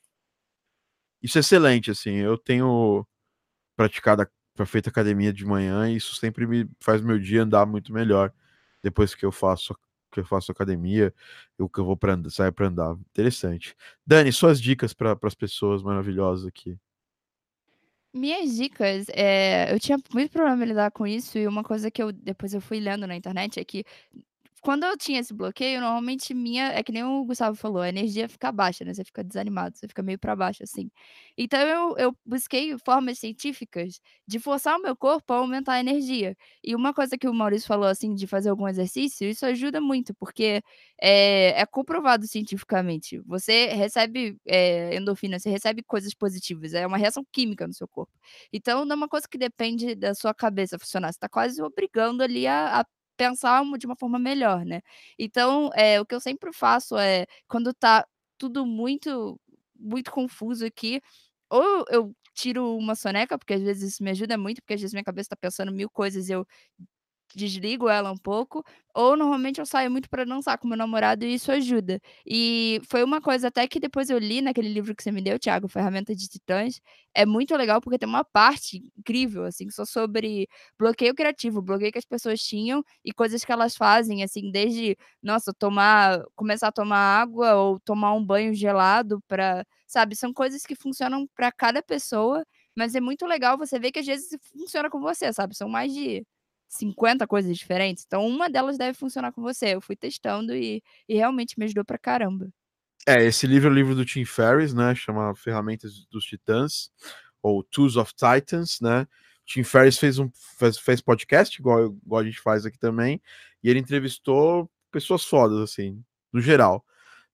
Isso é excelente, assim, eu tenho feito academia de manhã e isso sempre me faz meu dia andar muito melhor, depois que eu faço academia, que eu vou sair para andar. Interessante. Dani, suas dicas para as pessoas maravilhosas aqui. Minhas dicas, eu tinha muito problema em lidar com isso, e uma coisa que depois eu fui lendo na internet é que quando eu tinha esse bloqueio, normalmente é que nem o Gustavo falou, a energia fica baixa, né? Você fica desanimado, você fica meio para baixo, assim. Então eu busquei formas científicas de forçar o meu corpo a aumentar a energia. E uma coisa que o Maurício falou, assim, de fazer algum exercício, isso ajuda muito, porque é comprovado cientificamente. Você recebe endorfina, você recebe coisas positivas, é uma reação química no seu corpo. Então não é uma coisa que depende da sua cabeça funcionar, você tá quase obrigando ali a pensar de uma forma melhor, né? Então, o que eu sempre faço é, quando tá tudo muito, muito confuso aqui, ou eu tiro uma soneca, porque às vezes isso me ajuda muito, porque às vezes minha cabeça tá pensando mil coisas e eu desligo ela um pouco, ou normalmente eu saio muito para dançar com meu namorado e isso ajuda. E foi uma coisa até que depois eu li naquele livro que você me deu, Thiago, Ferramentas de Titãs, é muito legal porque tem uma parte incrível, assim, só sobre bloqueio criativo, bloqueio que as pessoas tinham e coisas que elas fazem, assim, desde, nossa, começar a tomar água ou tomar um banho gelado para, sabe, são coisas que funcionam para cada pessoa, mas é muito legal você ver que às vezes funciona com você, sabe, são mais de 50 coisas diferentes, então uma delas deve funcionar com você. Eu fui testando e realmente me ajudou pra caramba. Esse livro é o livro do Tim Ferriss, né? Chama Ferramentas dos Titãs, ou Tools of Titans, né? Tim Ferriss fez podcast, igual a gente faz aqui também, e ele entrevistou pessoas fodas, assim, no geral.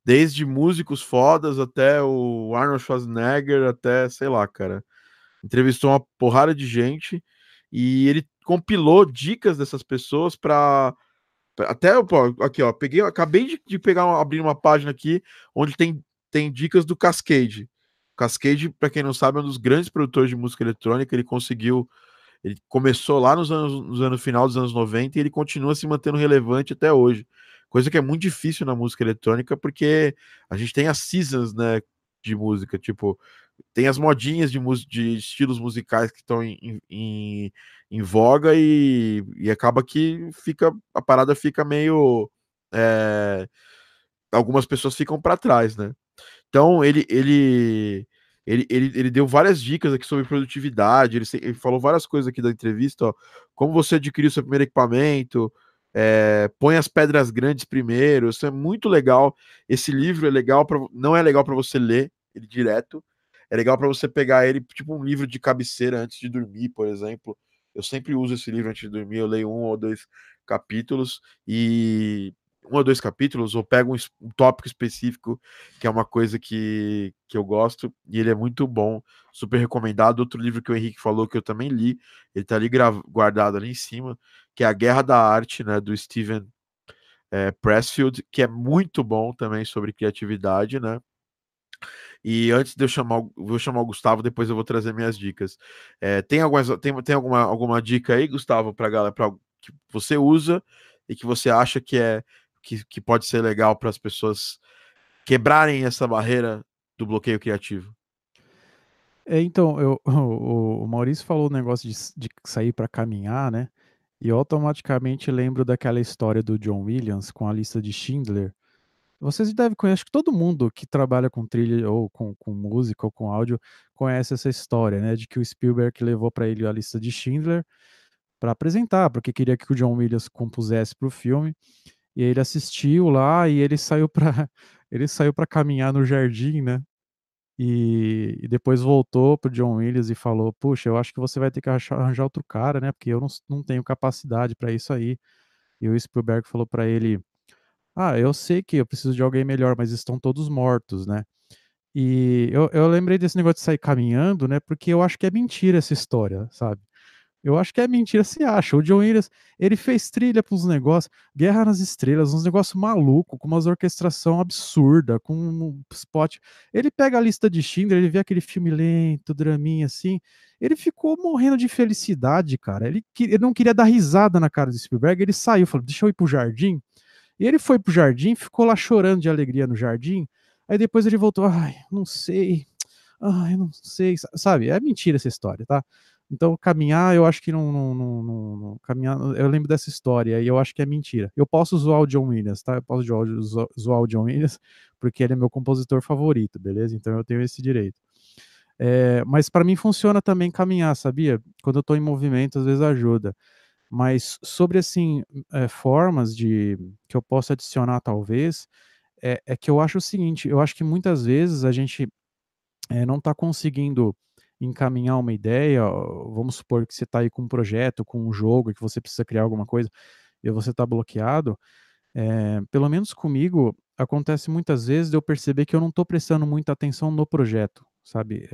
Desde músicos fodas até o Arnold Schwarzenegger, até, sei lá, cara. Entrevistou uma porrada de gente e ele compilou dicas dessas pessoas para até aqui, ó, acabei de abrir uma página aqui onde tem dicas do Kaskade, Kaskade, para quem não sabe, é um dos grandes produtores de música eletrônica. Ele começou lá no final dos anos 90 e ele continua se mantendo relevante até hoje. Coisa que é muito difícil na música eletrônica, porque a gente tem as seasons, né, de música, tipo, tem as modinhas de estilos musicais que estão em voga e acaba que a parada fica meio... algumas pessoas ficam para trás, né? Então, ele deu várias dicas aqui sobre produtividade, ele falou várias coisas aqui da entrevista, ó, como você adquiriu seu primeiro equipamento, põe as pedras grandes primeiro. Isso é muito legal. Esse livro é legal, não é legal para você ler ele direto, é legal para você pegar ele, tipo um livro de cabeceira antes de dormir, por exemplo. Eu sempre uso esse livro antes de dormir, eu leio um ou dois capítulos, ou pego um tópico específico, que é uma coisa que eu gosto, e ele é muito bom, super recomendado. Outro livro que o Henrique falou, que eu também li, ele tá ali guardado ali em cima, que é A Guerra da Arte, né, do Steven Pressfield, que é muito bom também, sobre criatividade, né? E antes de eu chamar o Gustavo, depois eu vou trazer minhas dicas. Tem alguma dica aí, Gustavo, pra galera, que você usa e que você acha que pode ser legal para as pessoas quebrarem essa barreira do bloqueio criativo? Então, o Maurício falou o negócio de sair para caminhar, né? E eu automaticamente lembro daquela história do John Williams com a Lista de Schindler. Vocês devem conhecer, acho que todo mundo que trabalha com trilha ou com música ou com áudio conhece essa história, né? De que o Spielberg levou para ele a Lista de Schindler para apresentar, porque queria que o John Williams compusesse para o filme, e ele assistiu lá e ele saiu para caminhar no jardim, né? E depois voltou pro John Williams e falou: puxa, eu acho que você vai ter que arranjar outro cara, né? Porque eu não tenho capacidade para isso aí. E o Spielberg falou para ele: ah, eu sei que eu preciso de alguém melhor, mas estão todos mortos, né? E eu lembrei desse negócio de sair caminhando, né? Porque eu acho que é mentira essa história, sabe? Eu acho que é mentira, se acha. O John Williams, ele fez trilha para uns negócios, Guerra nas Estrelas, uns negócios malucos, com umas orquestração absurda, com um spot. Ele pega a Lista de Schindler, ele vê aquele filme lento, draminha assim, ele ficou morrendo de felicidade, cara. Ele não queria dar risada na cara do Spielberg, ele saiu, falou: deixa eu ir pro jardim. E ele foi pro jardim, ficou lá chorando de alegria no jardim, aí depois ele voltou: ai, não sei, sabe? É mentira essa história, tá? Então, caminhar, eu acho que não caminhar, eu lembro dessa história e eu acho que é mentira. Eu posso zoar o John Williams, tá? Eu posso zoar o John Williams porque ele é meu compositor favorito, beleza? Então eu tenho esse direito. Mas para mim funciona também caminhar, sabia? Quando eu tô em movimento, às vezes ajuda. Mas sobre, assim, formas que eu posso adicionar, talvez, é que eu acho o seguinte: eu acho que muitas vezes a gente não tá conseguindo encaminhar uma ideia. Vamos supor que você está aí com um projeto, com um jogo, e que você precisa criar alguma coisa e você está bloqueado. Pelo menos comigo, acontece muitas vezes de eu perceber que eu não estou prestando muita atenção no projeto, sabe?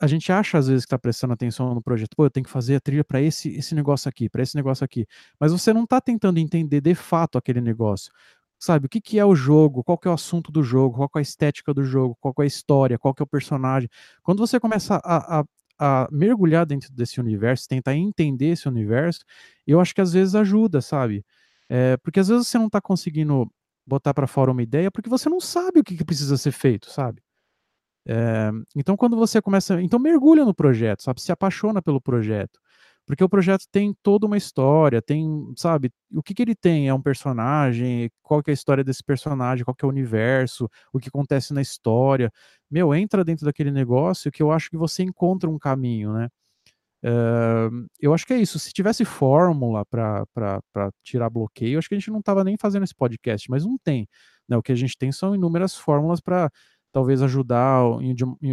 A gente acha às vezes que está prestando atenção no projeto. Pô, eu tenho que fazer a trilha para esse negócio aqui, para esse negócio aqui. Mas você não está tentando entender de fato aquele negócio. Sabe, o que é o jogo, qual que é o assunto do jogo, qual que é a estética do jogo, qual que é a história, qual que é o personagem. Quando você começa a mergulhar dentro desse universo, tentar entender esse universo, eu acho que às vezes ajuda, sabe? Porque às vezes você não tá conseguindo botar pra fora uma ideia porque você não sabe o que precisa ser feito, sabe? Então quando você começa... Então mergulha no projeto, sabe? Se apaixona pelo projeto. Porque o projeto tem toda uma história, tem, sabe, o que ele tem? É um personagem, qual que é a história desse personagem, qual que é o universo, o que acontece na história. Meu, entra dentro daquele negócio que eu acho que você encontra um caminho, né? Eu acho que é isso. Se tivesse fórmula para tirar bloqueio, acho que a gente não estava nem fazendo esse podcast, mas não tem, né? O que a gente tem são inúmeras fórmulas para talvez ajudar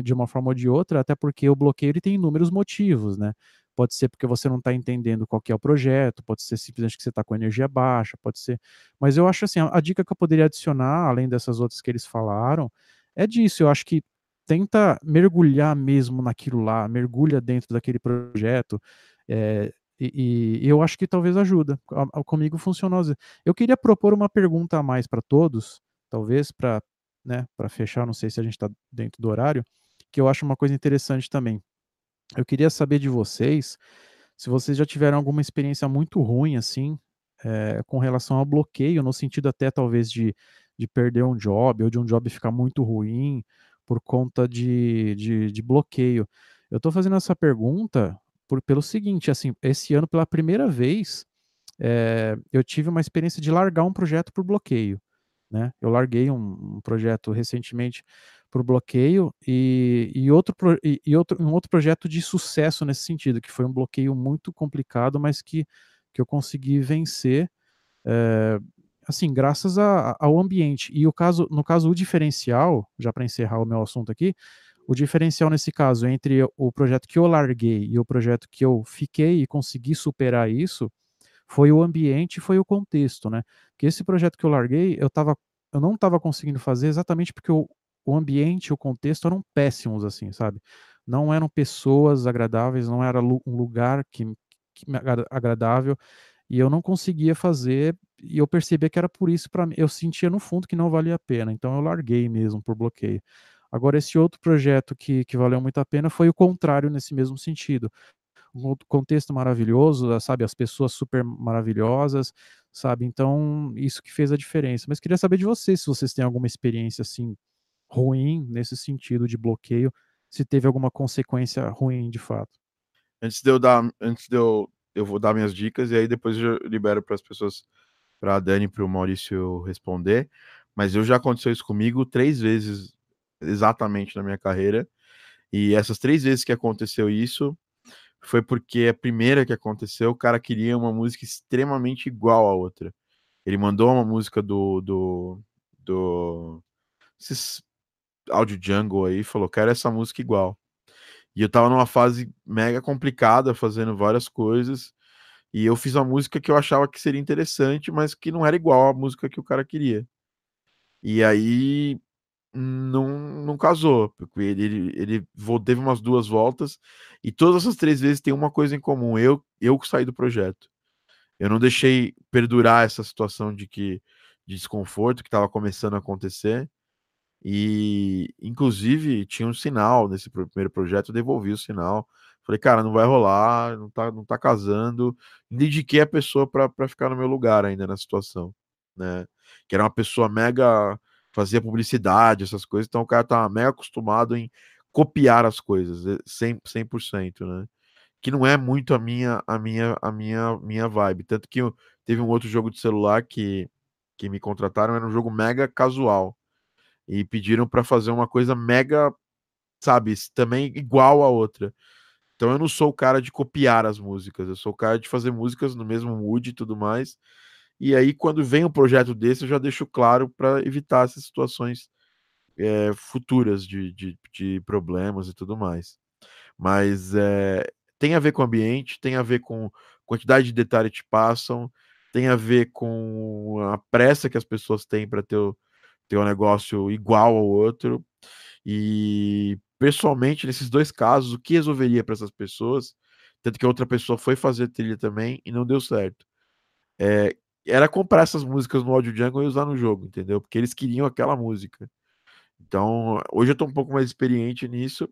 de uma forma ou de outra, até porque o bloqueio ele tem inúmeros motivos, né? Pode ser porque você não está entendendo qual que é o projeto, pode ser simplesmente que você está com energia baixa, pode ser... Mas eu acho assim, a dica que eu poderia adicionar, além dessas outras que eles falaram, é disso. Eu acho que tenta mergulhar mesmo naquilo lá, mergulha dentro daquele projeto, e eu acho que talvez ajuda. Comigo funcionou. Eu queria propor uma pergunta a mais para todos, talvez, para né, para fechar, não sei se a gente está dentro do horário, que eu acho uma coisa interessante também. Eu queria saber de vocês se vocês já tiveram alguma experiência muito ruim, assim, com relação ao bloqueio, no sentido até talvez de perder um job, ou de um job ficar muito ruim por conta de bloqueio. Eu estou fazendo essa pergunta pelo seguinte, assim, esse ano, pela primeira vez, eu tive uma experiência de largar um projeto por bloqueio, né? Eu larguei um projeto recentemente por bloqueio e um outro projeto de sucesso nesse sentido, que foi um bloqueio muito complicado, mas que eu consegui vencer, assim, graças ao ambiente. E no caso, o diferencial, já para encerrar o meu assunto aqui, o diferencial nesse caso entre o projeto que eu larguei e o projeto que eu fiquei e consegui superar isso foi o ambiente e foi o contexto, né? Porque esse projeto que eu larguei, eu não estava conseguindo fazer exatamente porque o ambiente e o contexto eram péssimos, assim, sabe? Não eram pessoas agradáveis, não era um lugar que agradável, e eu não conseguia fazer, e eu percebia que era por isso, eu sentia no fundo que não valia a pena, então eu larguei mesmo por bloqueio. Agora, esse outro projeto que valeu muito a pena foi o contrário nesse mesmo sentido. Um contexto maravilhoso, sabe? As pessoas super maravilhosas, sabe? Então, isso que fez a diferença. Mas queria saber de vocês, se vocês têm alguma experiência, assim, ruim nesse sentido de bloqueio, se teve alguma consequência ruim de fato. Eu vou dar minhas dicas e aí depois eu libero para as pessoas, para a Dani e para o Maurício responder. Mas já aconteceu isso comigo 3 vezes exatamente na minha carreira, e essas 3 vezes que aconteceu isso foi porque a primeira que aconteceu, o cara queria uma música extremamente igual à outra. Ele mandou uma música do esses Audio Jungle aí, falou, quero essa música igual. E eu tava numa fase mega complicada, fazendo várias coisas, e eu fiz uma música que eu achava que seria interessante, mas que não era igual à música que o cara queria. E aí não casou. Ele teve umas 2 voltas, e todas essas 3 vezes tem uma coisa em comum: eu saí do projeto. Eu não deixei perdurar essa situação de desconforto que estava começando a acontecer. E, inclusive, tinha um sinal nesse primeiro projeto, eu devolvi o sinal. Falei, cara, não vai rolar, não tá casando. Indiquei a pessoa para ficar no meu lugar ainda na situação, né? Que era uma pessoa mega... fazia publicidade, essas coisas. Então, o cara tava mega acostumado em copiar as coisas, 100%, né? Que não é muito a minha vibe. Tanto que teve um outro jogo de celular que me contrataram, era um jogo mega casual. E pediram para fazer uma coisa mega, sabe, também igual a outra. Então eu não sou o cara de copiar as músicas, eu sou o cara de fazer músicas no mesmo mood e tudo mais. E aí quando vem um projeto desse, eu já deixo claro para evitar essas situações futuras de problemas e tudo mais. Mas tem a ver com o ambiente, tem a ver com a quantidade de detalhes que te passam, tem a ver com a pressa que as pessoas têm para ter um negócio igual ao outro. E pessoalmente, nesses 2 casos, o que resolveria para essas pessoas? Tanto que a outra pessoa foi fazer trilha também e não deu certo. Era comprar essas músicas no Audio Jungle e usar no jogo, entendeu? Porque eles queriam aquela música. Então, hoje eu tô um pouco mais experiente nisso.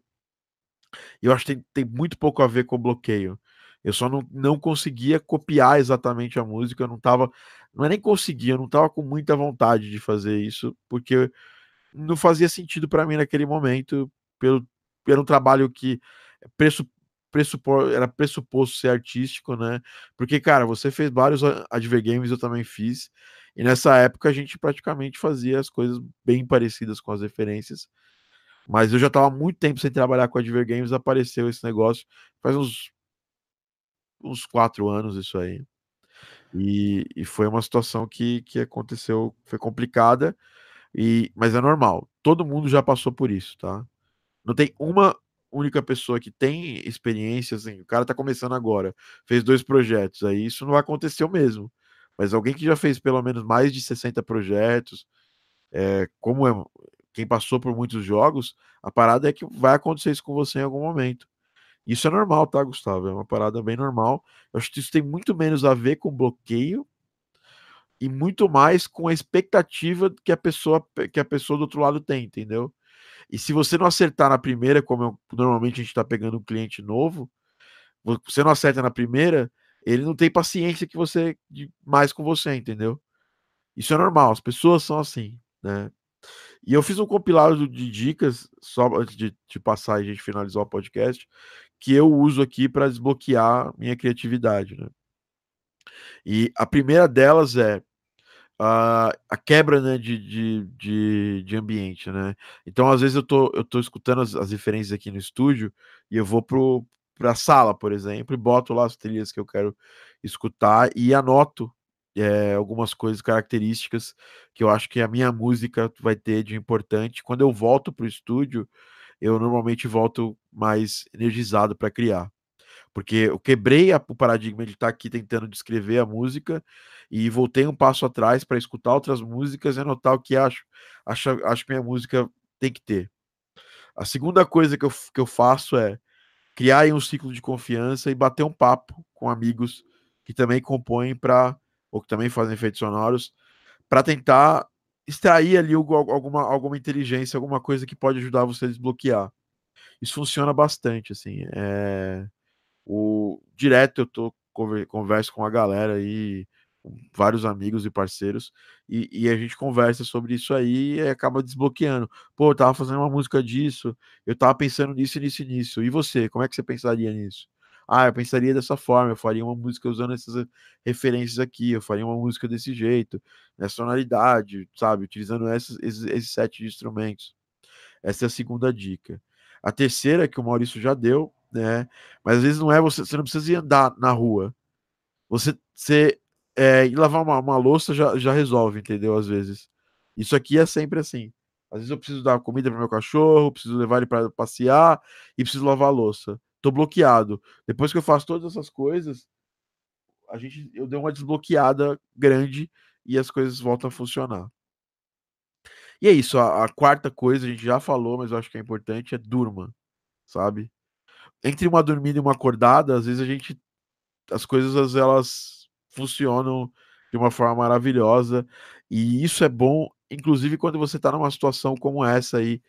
E eu acho que tem muito pouco a ver com bloqueio. Eu só não conseguia copiar exatamente a música, eu não tava... Não é nem conseguia, eu não tava com muita vontade de fazer isso, porque não fazia sentido para mim naquele momento, pelo trabalho que era pressuposto ser artístico, né? Porque, cara, você fez vários advergames, eu também fiz, e nessa época a gente praticamente fazia as coisas bem parecidas com as referências, mas eu já tava há muito tempo sem trabalhar com advergames, apareceu esse negócio, faz uns 4 anos isso aí. E foi uma situação que aconteceu, foi complicada, mas é normal, todo mundo já passou por isso, tá? Não tem uma única pessoa que tem experiência, assim, o cara tá começando agora, fez 2 projetos, aí isso não aconteceu mesmo, mas alguém que já fez pelo menos mais de 60 projetos, quem passou por muitos jogos, a parada é que vai acontecer isso com você em algum momento. Isso é normal, tá, Gustavo? É uma parada bem normal. Eu acho que isso tem muito menos a ver com bloqueio e muito mais com a expectativa que a pessoa do outro lado tem, entendeu? E se você não acertar na primeira, como normalmente a gente está pegando um cliente novo, você não acerta na primeira, ele não tem paciência que você mais com você, entendeu? Isso é normal, as pessoas são assim, né? E eu fiz um compilado de dicas, só antes de passar e a gente finalizar o podcast, que eu uso aqui para desbloquear minha criatividade, né? E a primeira delas é a quebra, né, de ambiente, né? Então, às vezes, eu tô escutando as diferenças aqui no estúdio e eu vou para a sala, por exemplo, e boto lá as trilhas que eu quero escutar e anoto algumas coisas, características que eu acho que a minha música vai ter de importante. Quando eu volto para o estúdio, eu normalmente volto mais energizado para criar, porque eu quebrei o paradigma de estar aqui tentando descrever a música e voltei um passo atrás para escutar outras músicas e anotar o que acho que minha música tem que ter. A segunda coisa que eu faço é criar um ciclo de confiança e bater um papo com amigos que também compõem ou que também fazem efeitos sonoros, para tentar extrair ali alguma inteligência, alguma coisa que pode ajudar você a desbloquear. Isso funciona bastante, assim. Direto eu converso com a galera aí, com vários amigos e parceiros, e a gente conversa sobre isso aí e acaba desbloqueando. Pô, eu tava fazendo uma música disso, eu tava pensando nisso, nisso e nisso. E você, como é que você pensaria nisso? Ah, eu pensaria dessa forma, eu faria uma música usando essas referências aqui, eu faria uma música desse jeito, nessa sonoridade, sabe? Utilizando esse set de instrumentos. Essa é a segunda dica. A terceira, que o Maurício já deu, né? Mas às vezes não é você não precisa ir andar na rua. Você ir lavar uma louça já resolve, entendeu? Às vezes. Isso aqui é sempre assim. Às vezes eu preciso dar comida para meu cachorro, preciso levar ele para passear e preciso lavar a louça. Tô bloqueado. Depois que eu faço todas essas coisas, eu dei uma desbloqueada grande e as coisas voltam a funcionar. E é isso. A quarta coisa, a gente já falou, mas eu acho que é importante, é durma, sabe? Entre uma dormida e uma acordada, às vezes as coisas, elas funcionam de uma forma maravilhosa, e isso é bom, inclusive quando você tá numa situação como essa aí,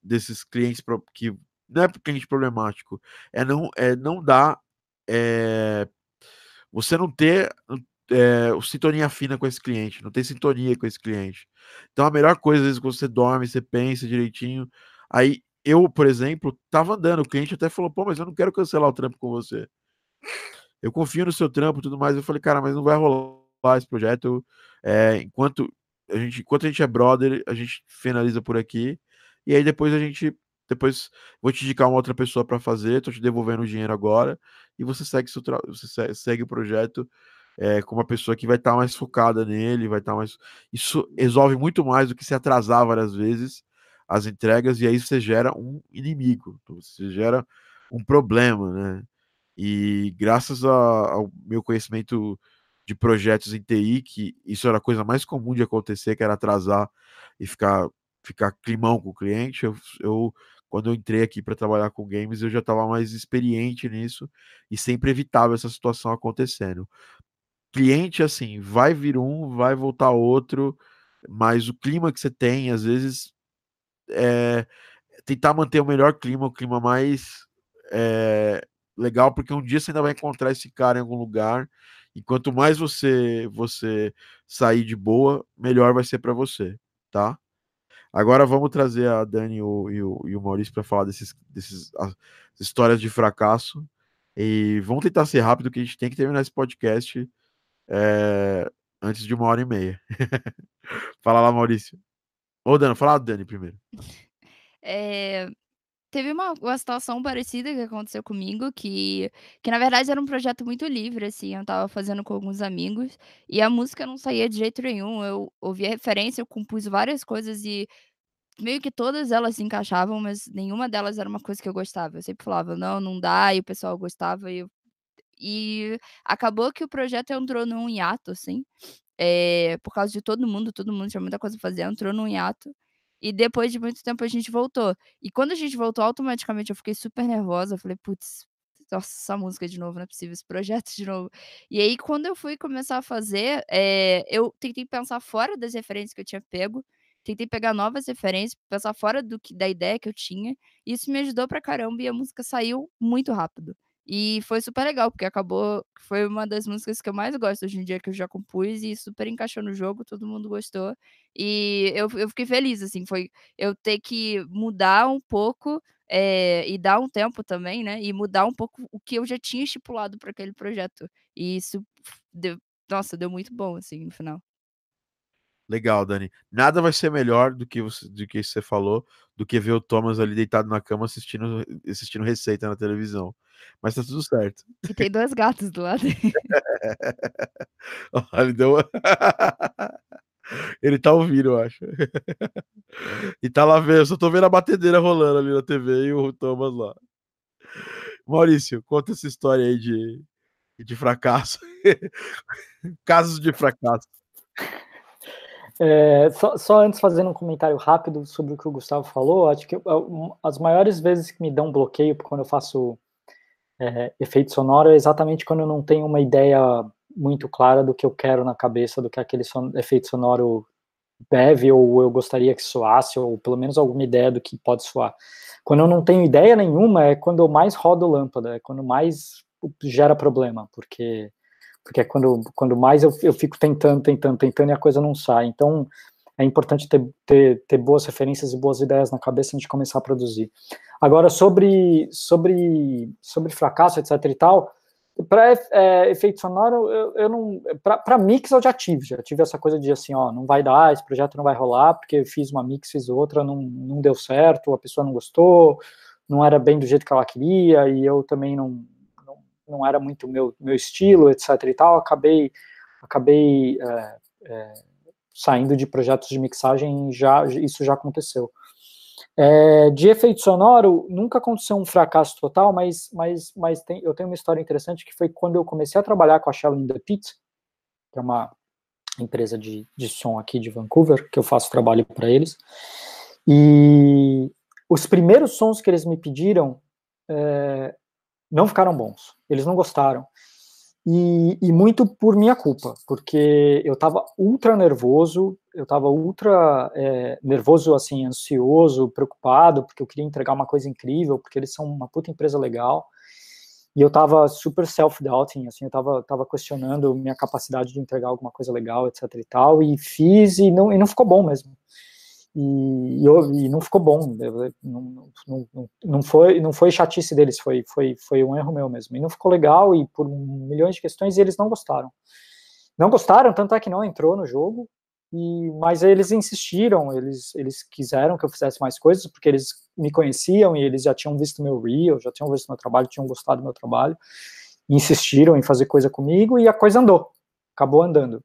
desses clientes que não é cliente problemático, você não ter sintonia fina com esse cliente, não ter sintonia com esse cliente. Então a melhor coisa, às vezes, quando você dorme, você pensa direitinho, aí eu, por exemplo, tava andando, o cliente até falou, pô, mas eu não quero cancelar o trampo com você. Eu confio no seu trampo e tudo mais. Eu falei, cara, mas não vai rolar esse projeto. Enquanto a gente é brother, a gente finaliza por aqui. E aí depois vou te indicar uma outra pessoa para fazer, tô te devolvendo o dinheiro agora. E você segue o projeto com uma pessoa que vai estar mais focada nele, vai estar mais. Isso resolve muito mais do que se atrasar várias vezes as entregas, e aí você gera um inimigo, você gera um problema, né? E graças ao meu conhecimento de projetos em TI, que isso era a coisa mais comum de acontecer, que era atrasar e ficar climão com o cliente, quando eu entrei aqui para trabalhar com games, eu já estava mais experiente nisso e sempre evitava essa situação acontecendo. Cliente, assim, vai vir um, vai voltar outro, mas o clima que você tem, às vezes... tentar manter o melhor clima, o clima mais legal, porque um dia você ainda vai encontrar esse cara em algum lugar, e quanto mais você sair de boa, melhor vai ser para você, tá? Agora vamos trazer a Dani e o Maurício para falar dessas histórias de fracasso, e vamos tentar ser rápido, que a gente tem que terminar esse podcast antes de 1h30. Fala lá, Maurício. Ô, Dani, fala Dani primeiro. Teve uma situação parecida que aconteceu comigo, que na verdade era um projeto muito livre, assim, eu tava fazendo com alguns amigos, e a música não saía de jeito nenhum, eu ouvia referência, eu compus várias coisas e meio que todas elas se encaixavam, mas nenhuma delas era uma coisa que eu gostava, eu sempre falava, não dá, e o pessoal gostava, e acabou que o projeto entrou num hiato, assim, por causa de todo mundo tinha muita coisa pra fazer, entrou num hiato, e depois de muito tempo a gente voltou, e quando a gente voltou, automaticamente eu fiquei super nervosa, eu falei, putz, nossa, essa música de novo, não é possível, esse projeto de novo. E aí, quando eu fui começar a fazer, eu tentei pensar fora das referências que eu tinha pego, tentei pegar novas referências, pensar fora da ideia que eu tinha, e isso me ajudou pra caramba, e a música saiu muito rápido. E foi super legal, porque acabou... Foi uma das músicas que eu mais gosto hoje em dia, que eu já compus, e super encaixou no jogo, todo mundo gostou. E eu fiquei feliz, assim, foi eu ter que mudar um pouco, e dar um tempo também, né? E mudar um pouco o que eu já tinha estipulado para aquele projeto. E isso, deu muito bom, assim, no final. Legal, Dani. Nada vai ser melhor do que você falou, do que ver o Thomas ali deitado na cama assistindo Receita na televisão. Mas tá tudo certo. E tem dois gatos do lado. Olha, ele tá ouvindo, eu acho. E tá lá vendo, eu só tô vendo a batedeira rolando ali na TV e o Thomas lá. Maurício, conta essa história aí de fracasso. Casos de fracasso. Só antes, fazendo um comentário rápido sobre o que o Gustavo falou, acho que as maiores vezes que me dão bloqueio quando eu faço efeito sonoro é exatamente quando eu não tenho uma ideia muito clara do que eu quero na cabeça, do que aquele efeito sonoro deve, ou eu gostaria que soasse, ou pelo menos alguma ideia do que pode soar. Quando eu não tenho ideia nenhuma é quando eu mais rodo lâmpada, é quando mais gera problema, porque é quando mais eu fico tentando e a coisa não sai. Então, é importante ter boas referências e boas ideias na cabeça antes de começar a produzir. Agora, sobre fracasso, etc e tal, para efeito sonoro, eu não... Para mix, eu já tive essa coisa de assim, ó, não vai dar, esse projeto não vai rolar, porque eu fiz uma mix, fiz outra, não deu certo, a pessoa não gostou, não era bem do jeito que ela queria, e eu também não era muito meu estilo, etc e tal, acabei saindo de projetos de mixagem, isso já aconteceu. De efeito sonoro, nunca aconteceu um fracasso total, mas eu tenho uma história interessante, que foi quando eu comecei a trabalhar com a Shell in the Pit, que é uma empresa de som aqui de Vancouver, que eu faço trabalho para eles, e os primeiros sons que eles me pediram, não ficaram bons, eles não gostaram, e muito por minha culpa, porque eu estava ultra nervoso, assim, ansioso, preocupado, porque eu queria entregar uma coisa incrível, porque eles são uma puta empresa legal, e eu estava super self-doubting, assim, eu estava questionando minha capacidade de entregar alguma coisa legal, etc e tal, e fiz, e não ficou bom mesmo. E não ficou bom, não foi chatice deles, foi um erro meu mesmo, e não ficou legal, e por milhões de questões, e eles não gostaram, tanto é que não entrou no jogo, mas eles insistiram, eles quiseram que eu fizesse mais coisas, porque eles me conheciam, e eles já tinham visto meu reel, já tinham visto meu trabalho, tinham gostado do meu trabalho, insistiram em fazer coisa comigo, e a coisa acabou andando.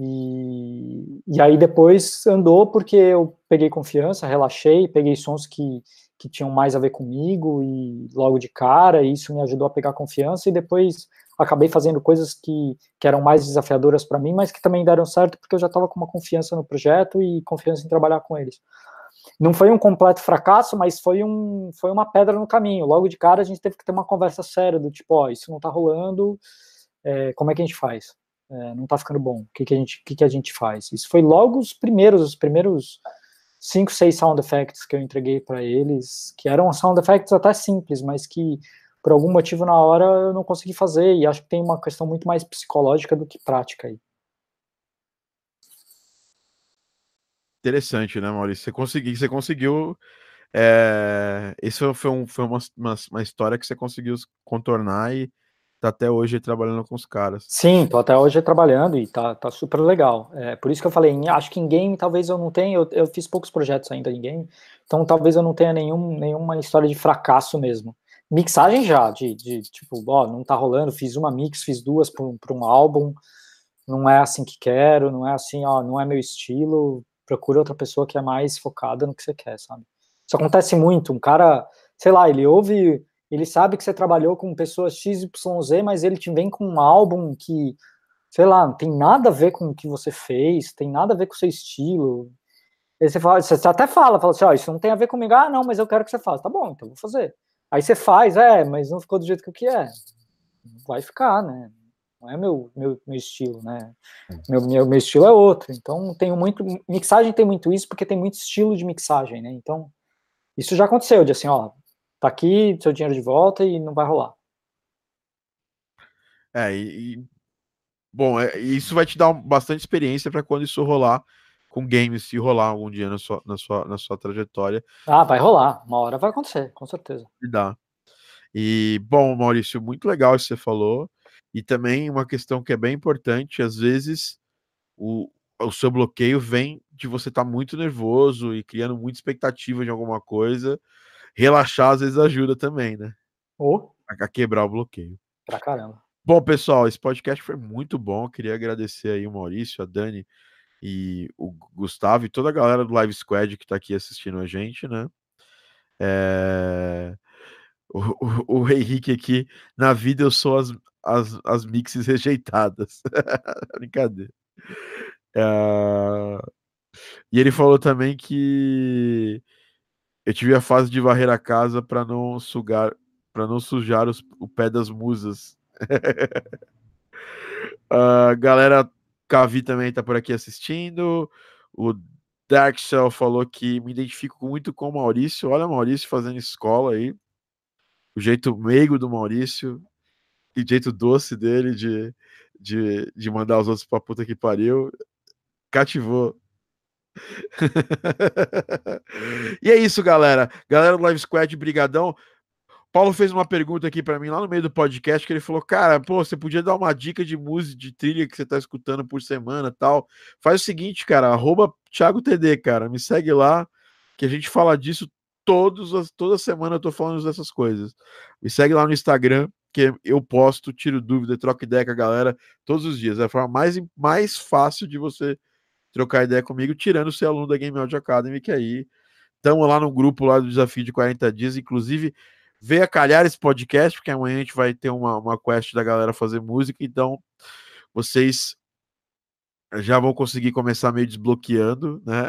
E aí depois andou porque eu peguei confiança, relaxei, peguei sons que tinham mais a ver comigo e logo de cara, e isso me ajudou a pegar confiança, e depois acabei fazendo coisas que eram mais desafiadoras para mim, mas que também deram certo porque eu já estava com uma confiança no projeto e confiança em trabalhar com eles. Não foi um completo fracasso, mas foi uma pedra no caminho. Logo de cara a gente teve que ter uma conversa séria do tipo, ó, isso não tá rolando, como é que a gente faz? Não tá ficando bom, o que a gente faz? Isso foi logo os primeiros 5, 6 sound effects que eu entreguei para eles, que eram sound effects até simples, mas que por algum motivo na hora eu não consegui fazer, e acho que tem uma questão muito mais psicológica do que prática aí. Interessante, né, Maurício? Você conseguiu isso foi uma história que você conseguiu contornar e tá até hoje trabalhando com os caras. Sim, tô até hoje trabalhando e tá super legal. Por isso que eu falei, acho que em game talvez eu não tenha, eu fiz poucos projetos ainda em game, então talvez eu não tenha nenhuma história de fracasso mesmo. Mixagem já, de tipo, ó, não tá rolando, fiz uma mix, fiz duas para um álbum, não é assim que quero, não é assim, ó, não é meu estilo, procura outra pessoa que é mais focada no que você quer, sabe? Isso acontece muito, um cara, sei lá, ele sabe que você trabalhou com pessoas XYZ, mas ele te vem com um álbum que, sei lá, não tem nada a ver com o que você fez, tem nada a ver com o seu estilo. Aí você até fala assim, ó, isso não tem a ver comigo. Ah, não, mas eu quero que você faça. Tá bom, então vou fazer. Aí você faz, mas não ficou do jeito que eu queria. Vai ficar, né? Não é meu estilo, né? Meu estilo é outro. Então, tenho muito... Mixagem tem muito isso, porque tem muito estilo de mixagem, né? Então, isso já aconteceu, de assim, ó, tá aqui, seu dinheiro de volta e não vai rolar. Bom, isso vai te dar bastante experiência para quando isso rolar com games, se rolar algum dia na sua trajetória. Ah, vai rolar. Uma hora vai acontecer, com certeza. Dá. E, bom, Maurício, muito legal isso que você falou. E também uma questão que é bem importante, às vezes o seu bloqueio vem de você estar muito nervoso e criando muita expectativa de alguma coisa. Relaxar às vezes ajuda também, né? Ou a quebrar o bloqueio. Pra caramba. Bom, pessoal, esse podcast foi muito bom. Eu queria agradecer aí o Maurício, a Dani e o Gustavo e toda a galera do Live Squad que tá aqui assistindo a gente, né? O Henrique aqui, na vida eu sou as mixes rejeitadas. Brincadeira. E ele falou também que eu tive a fase de varrer a casa para não sujar o pé das musas. Galera, Cavi também tá por aqui assistindo. O Darkcell falou que me identifico muito com o Maurício. Olha o Maurício fazendo escola aí. O jeito meigo do Maurício e o jeito doce dele de mandar os outros pra puta que pariu cativou. E é isso, galera do Live Squad, brigadão. Paulo fez uma pergunta aqui pra mim lá no meio do podcast, que ele falou, cara, pô, você podia dar uma dica de música, de trilha que você tá escutando por semana e tal. Faz o seguinte, cara, @ThiagoTD, cara, me segue lá, que a gente fala disso toda semana, eu tô falando dessas coisas. Me segue lá no Instagram, que eu posto, tiro dúvida, troco ideia com a galera todos os dias. É a forma mais fácil de você trocar ideia comigo, tirando ser aluno da Game Audio Academy, que aí estamos lá no grupo lá do desafio de 40 dias, inclusive... Venha calhar esse podcast, porque amanhã a gente vai ter uma quest da galera fazer música, então vocês já vão conseguir começar meio desbloqueando, né?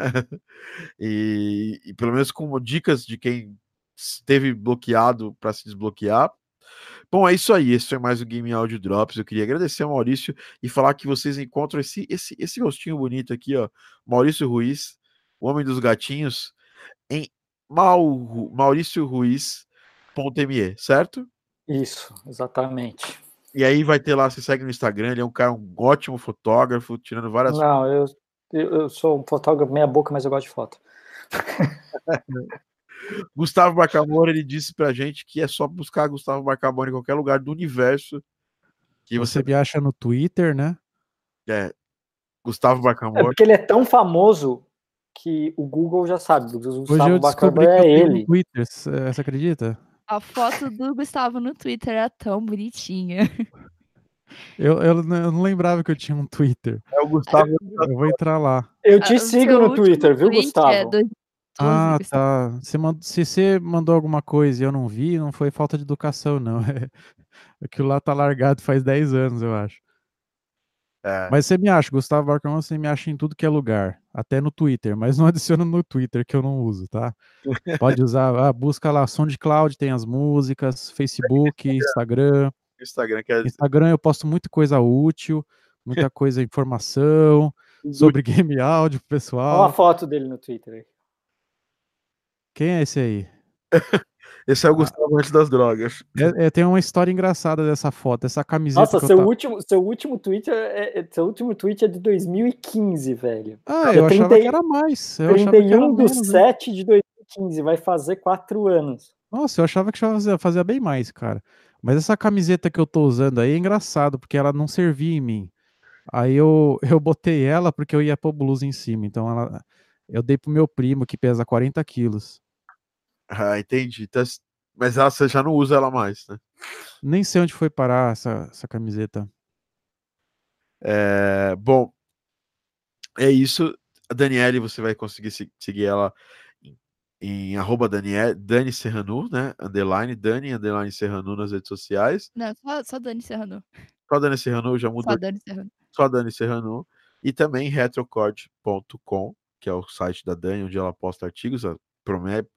E pelo menos com dicas de quem esteve bloqueado para se desbloquear. Bom, é isso aí, esse foi mais o Game Audio Drops. Eu queria agradecer ao Maurício e falar que vocês encontram esse rostinho bonito aqui, ó, Maurício Ruiz, o homem dos gatinhos, em Maurício Ruiz .me, certo? Isso, exatamente. E aí vai ter lá, você segue no Instagram, ele é um cara, um ótimo fotógrafo, tirando várias fotos. Não, eu sou um fotógrafo meia boca, mas eu gosto de foto. Gustavo Barcamor, ele disse pra gente que é só buscar Gustavo Barcamor em qualquer lugar do universo. Que você me acha no Twitter, né? É, Gustavo Barcamor. É porque ele é tão famoso que o Google já sabe. O Gustavo Barcamor é ele. Twitter, você acredita? A foto do Gustavo no Twitter era tão bonitinha. Eu não lembrava que eu tinha um Twitter. É o Gustavo. Eu vou entrar lá. Eu te sigo no Twitter, viu, Gustavo? É tá. Se você mandou alguma coisa e eu não vi, não foi falta de educação, não. Aquilo lá tá largado faz 10 anos, eu acho. É. Mas você me acha, Gustavo Barcamon, você me acha em tudo que é lugar, até no Twitter, mas não adiciona no Twitter, que eu não uso, tá? Pode usar, busca lá, SoundCloud, tem as músicas, Facebook, Instagram, eu posto muita coisa útil, muita coisa, informação, sobre game áudio, pessoal. Olha a foto dele no Twitter. Quem é esse aí? Esse é o Gustavo antes das drogas. Tem uma história engraçada dessa foto, essa camiseta. Nossa, seu último tweet é de 2015, velho. Ah, eu achava que era mais. 31 de 7 de 2015, vai fazer 4 anos. Nossa, eu achava que fazia bem mais, cara. Mas essa camiseta que eu tô usando aí é engraçado, porque ela não servia em mim. Aí eu botei ela porque eu ia pôr blusa em cima. Então eu dei pro meu primo, que pesa 40 quilos. Ah, entendi. Mas você já não usa ela mais, né? Nem sei onde foi parar essa camiseta. Bom, é isso. A Daniele, você vai conseguir seguir ela em @Dani Serrano, né? _Dani_Serrano nas redes sociais. Não, só Dani Serrano. Só Dani Serrano, já mudou. Só Dani Serrano. E também retrocord.com, que é o site da Dani, onde ela posta artigos, promete,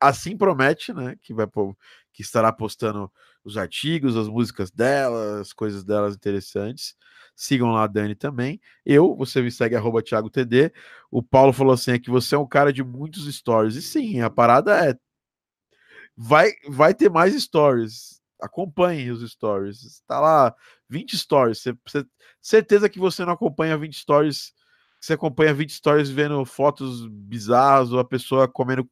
assim promete, né? Que estará postando os artigos, as músicas dela, as coisas delas interessantes. Sigam lá a Dani também. Você me segue, @ThiagoTD. O Paulo falou assim, é que você é um cara de muitos stories. E sim, a parada é... Vai ter mais stories. Acompanhem os stories. Está lá, 20 stories. Certeza que você não acompanha 20 stories. Você acompanha 20 stories vendo fotos bizarras ou a pessoa comendo,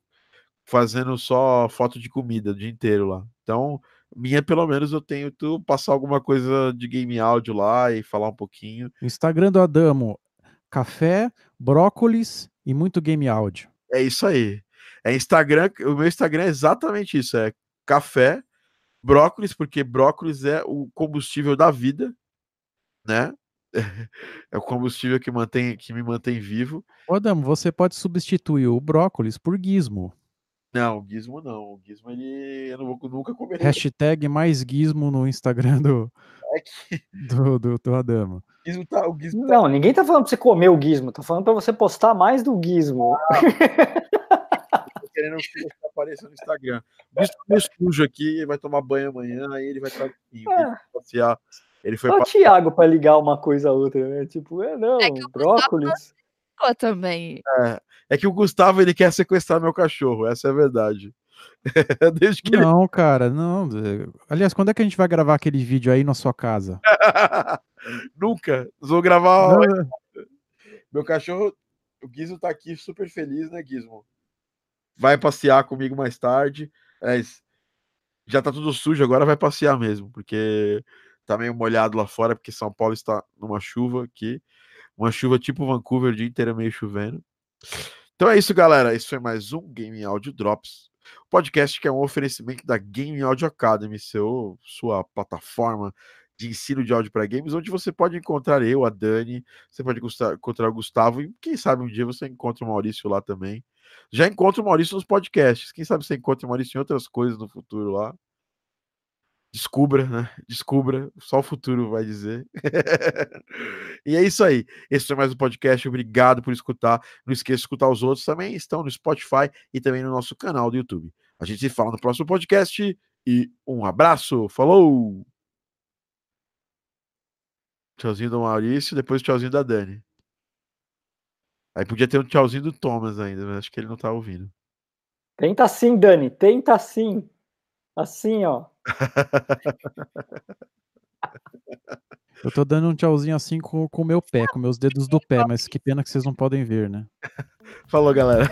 fazendo só foto de comida o dia inteiro lá. Então... Minha, pelo menos, eu tenho tu passar alguma coisa de game áudio lá e falar um pouquinho. Instagram do Adamo, café, brócolis e muito game áudio. É isso aí. É Instagram, o meu Instagram é exatamente isso, é café, brócolis, porque brócolis é o combustível da vida, né? É o combustível que me mantém vivo. Ô Adamo, você pode substituir o brócolis por gizmo. Não, o gizmo não. O gizmo, eu não vou nunca comer. Hashtag mais gizmo no Instagram do Adamo. O gizmo não, ninguém tá falando pra você comer o gizmo. Tá falando pra você postar mais do gizmo. Tô querendo que apareça no Instagram. O gizmo meio sujo aqui, ele vai tomar banho amanhã, aí ele vai estar passear. Ele foi só o Thiago pra ligar uma coisa a outra, né? Tipo, brócolis... Eu também. É que o Gustavo, ele quer sequestrar meu cachorro, essa é a verdade. Desde que não, ele... cara, não. Aliás, quando é que a gente vai gravar aquele vídeo aí na sua casa? Nunca. Nós vamos gravar. Meu cachorro, o Gizmo tá aqui super feliz, né, Gizmo? Vai passear comigo mais tarde. Já tá tudo sujo, agora vai passear mesmo, porque tá meio molhado lá fora, porque São Paulo está numa chuva aqui. Uma chuva tipo Vancouver, o dia inteiro meio chovendo. Então é isso, galera. Esse foi mais um Game Audio Drops. O podcast que é um oferecimento da Game Audio Academy, sua plataforma de ensino de áudio para games, onde você pode encontrar eu, a Dani, você pode encontrar o Gustavo, e quem sabe um dia você encontra o Maurício lá também. Já encontra o Maurício nos podcasts. Quem sabe você encontra o Maurício em outras coisas no futuro lá. Descubra, né? Descubra. Só o futuro vai dizer. E é isso aí. Esse foi mais um podcast. Obrigado por escutar. Não esqueça de escutar os outros. Também estão no Spotify e também no nosso canal do YouTube. A gente se fala no próximo podcast. E um abraço. Falou! Tchauzinho do Maurício. Depois tchauzinho da Dani. Aí podia ter um tchauzinho do Thomas ainda, mas acho que ele não tá ouvindo. Tenta sim, Dani. Tenta sim. Assim, ó. Eu tô dando um tchauzinho assim com o meu pé, com meus dedos do pé, mas que pena que vocês não podem ver, né? Falou, galera.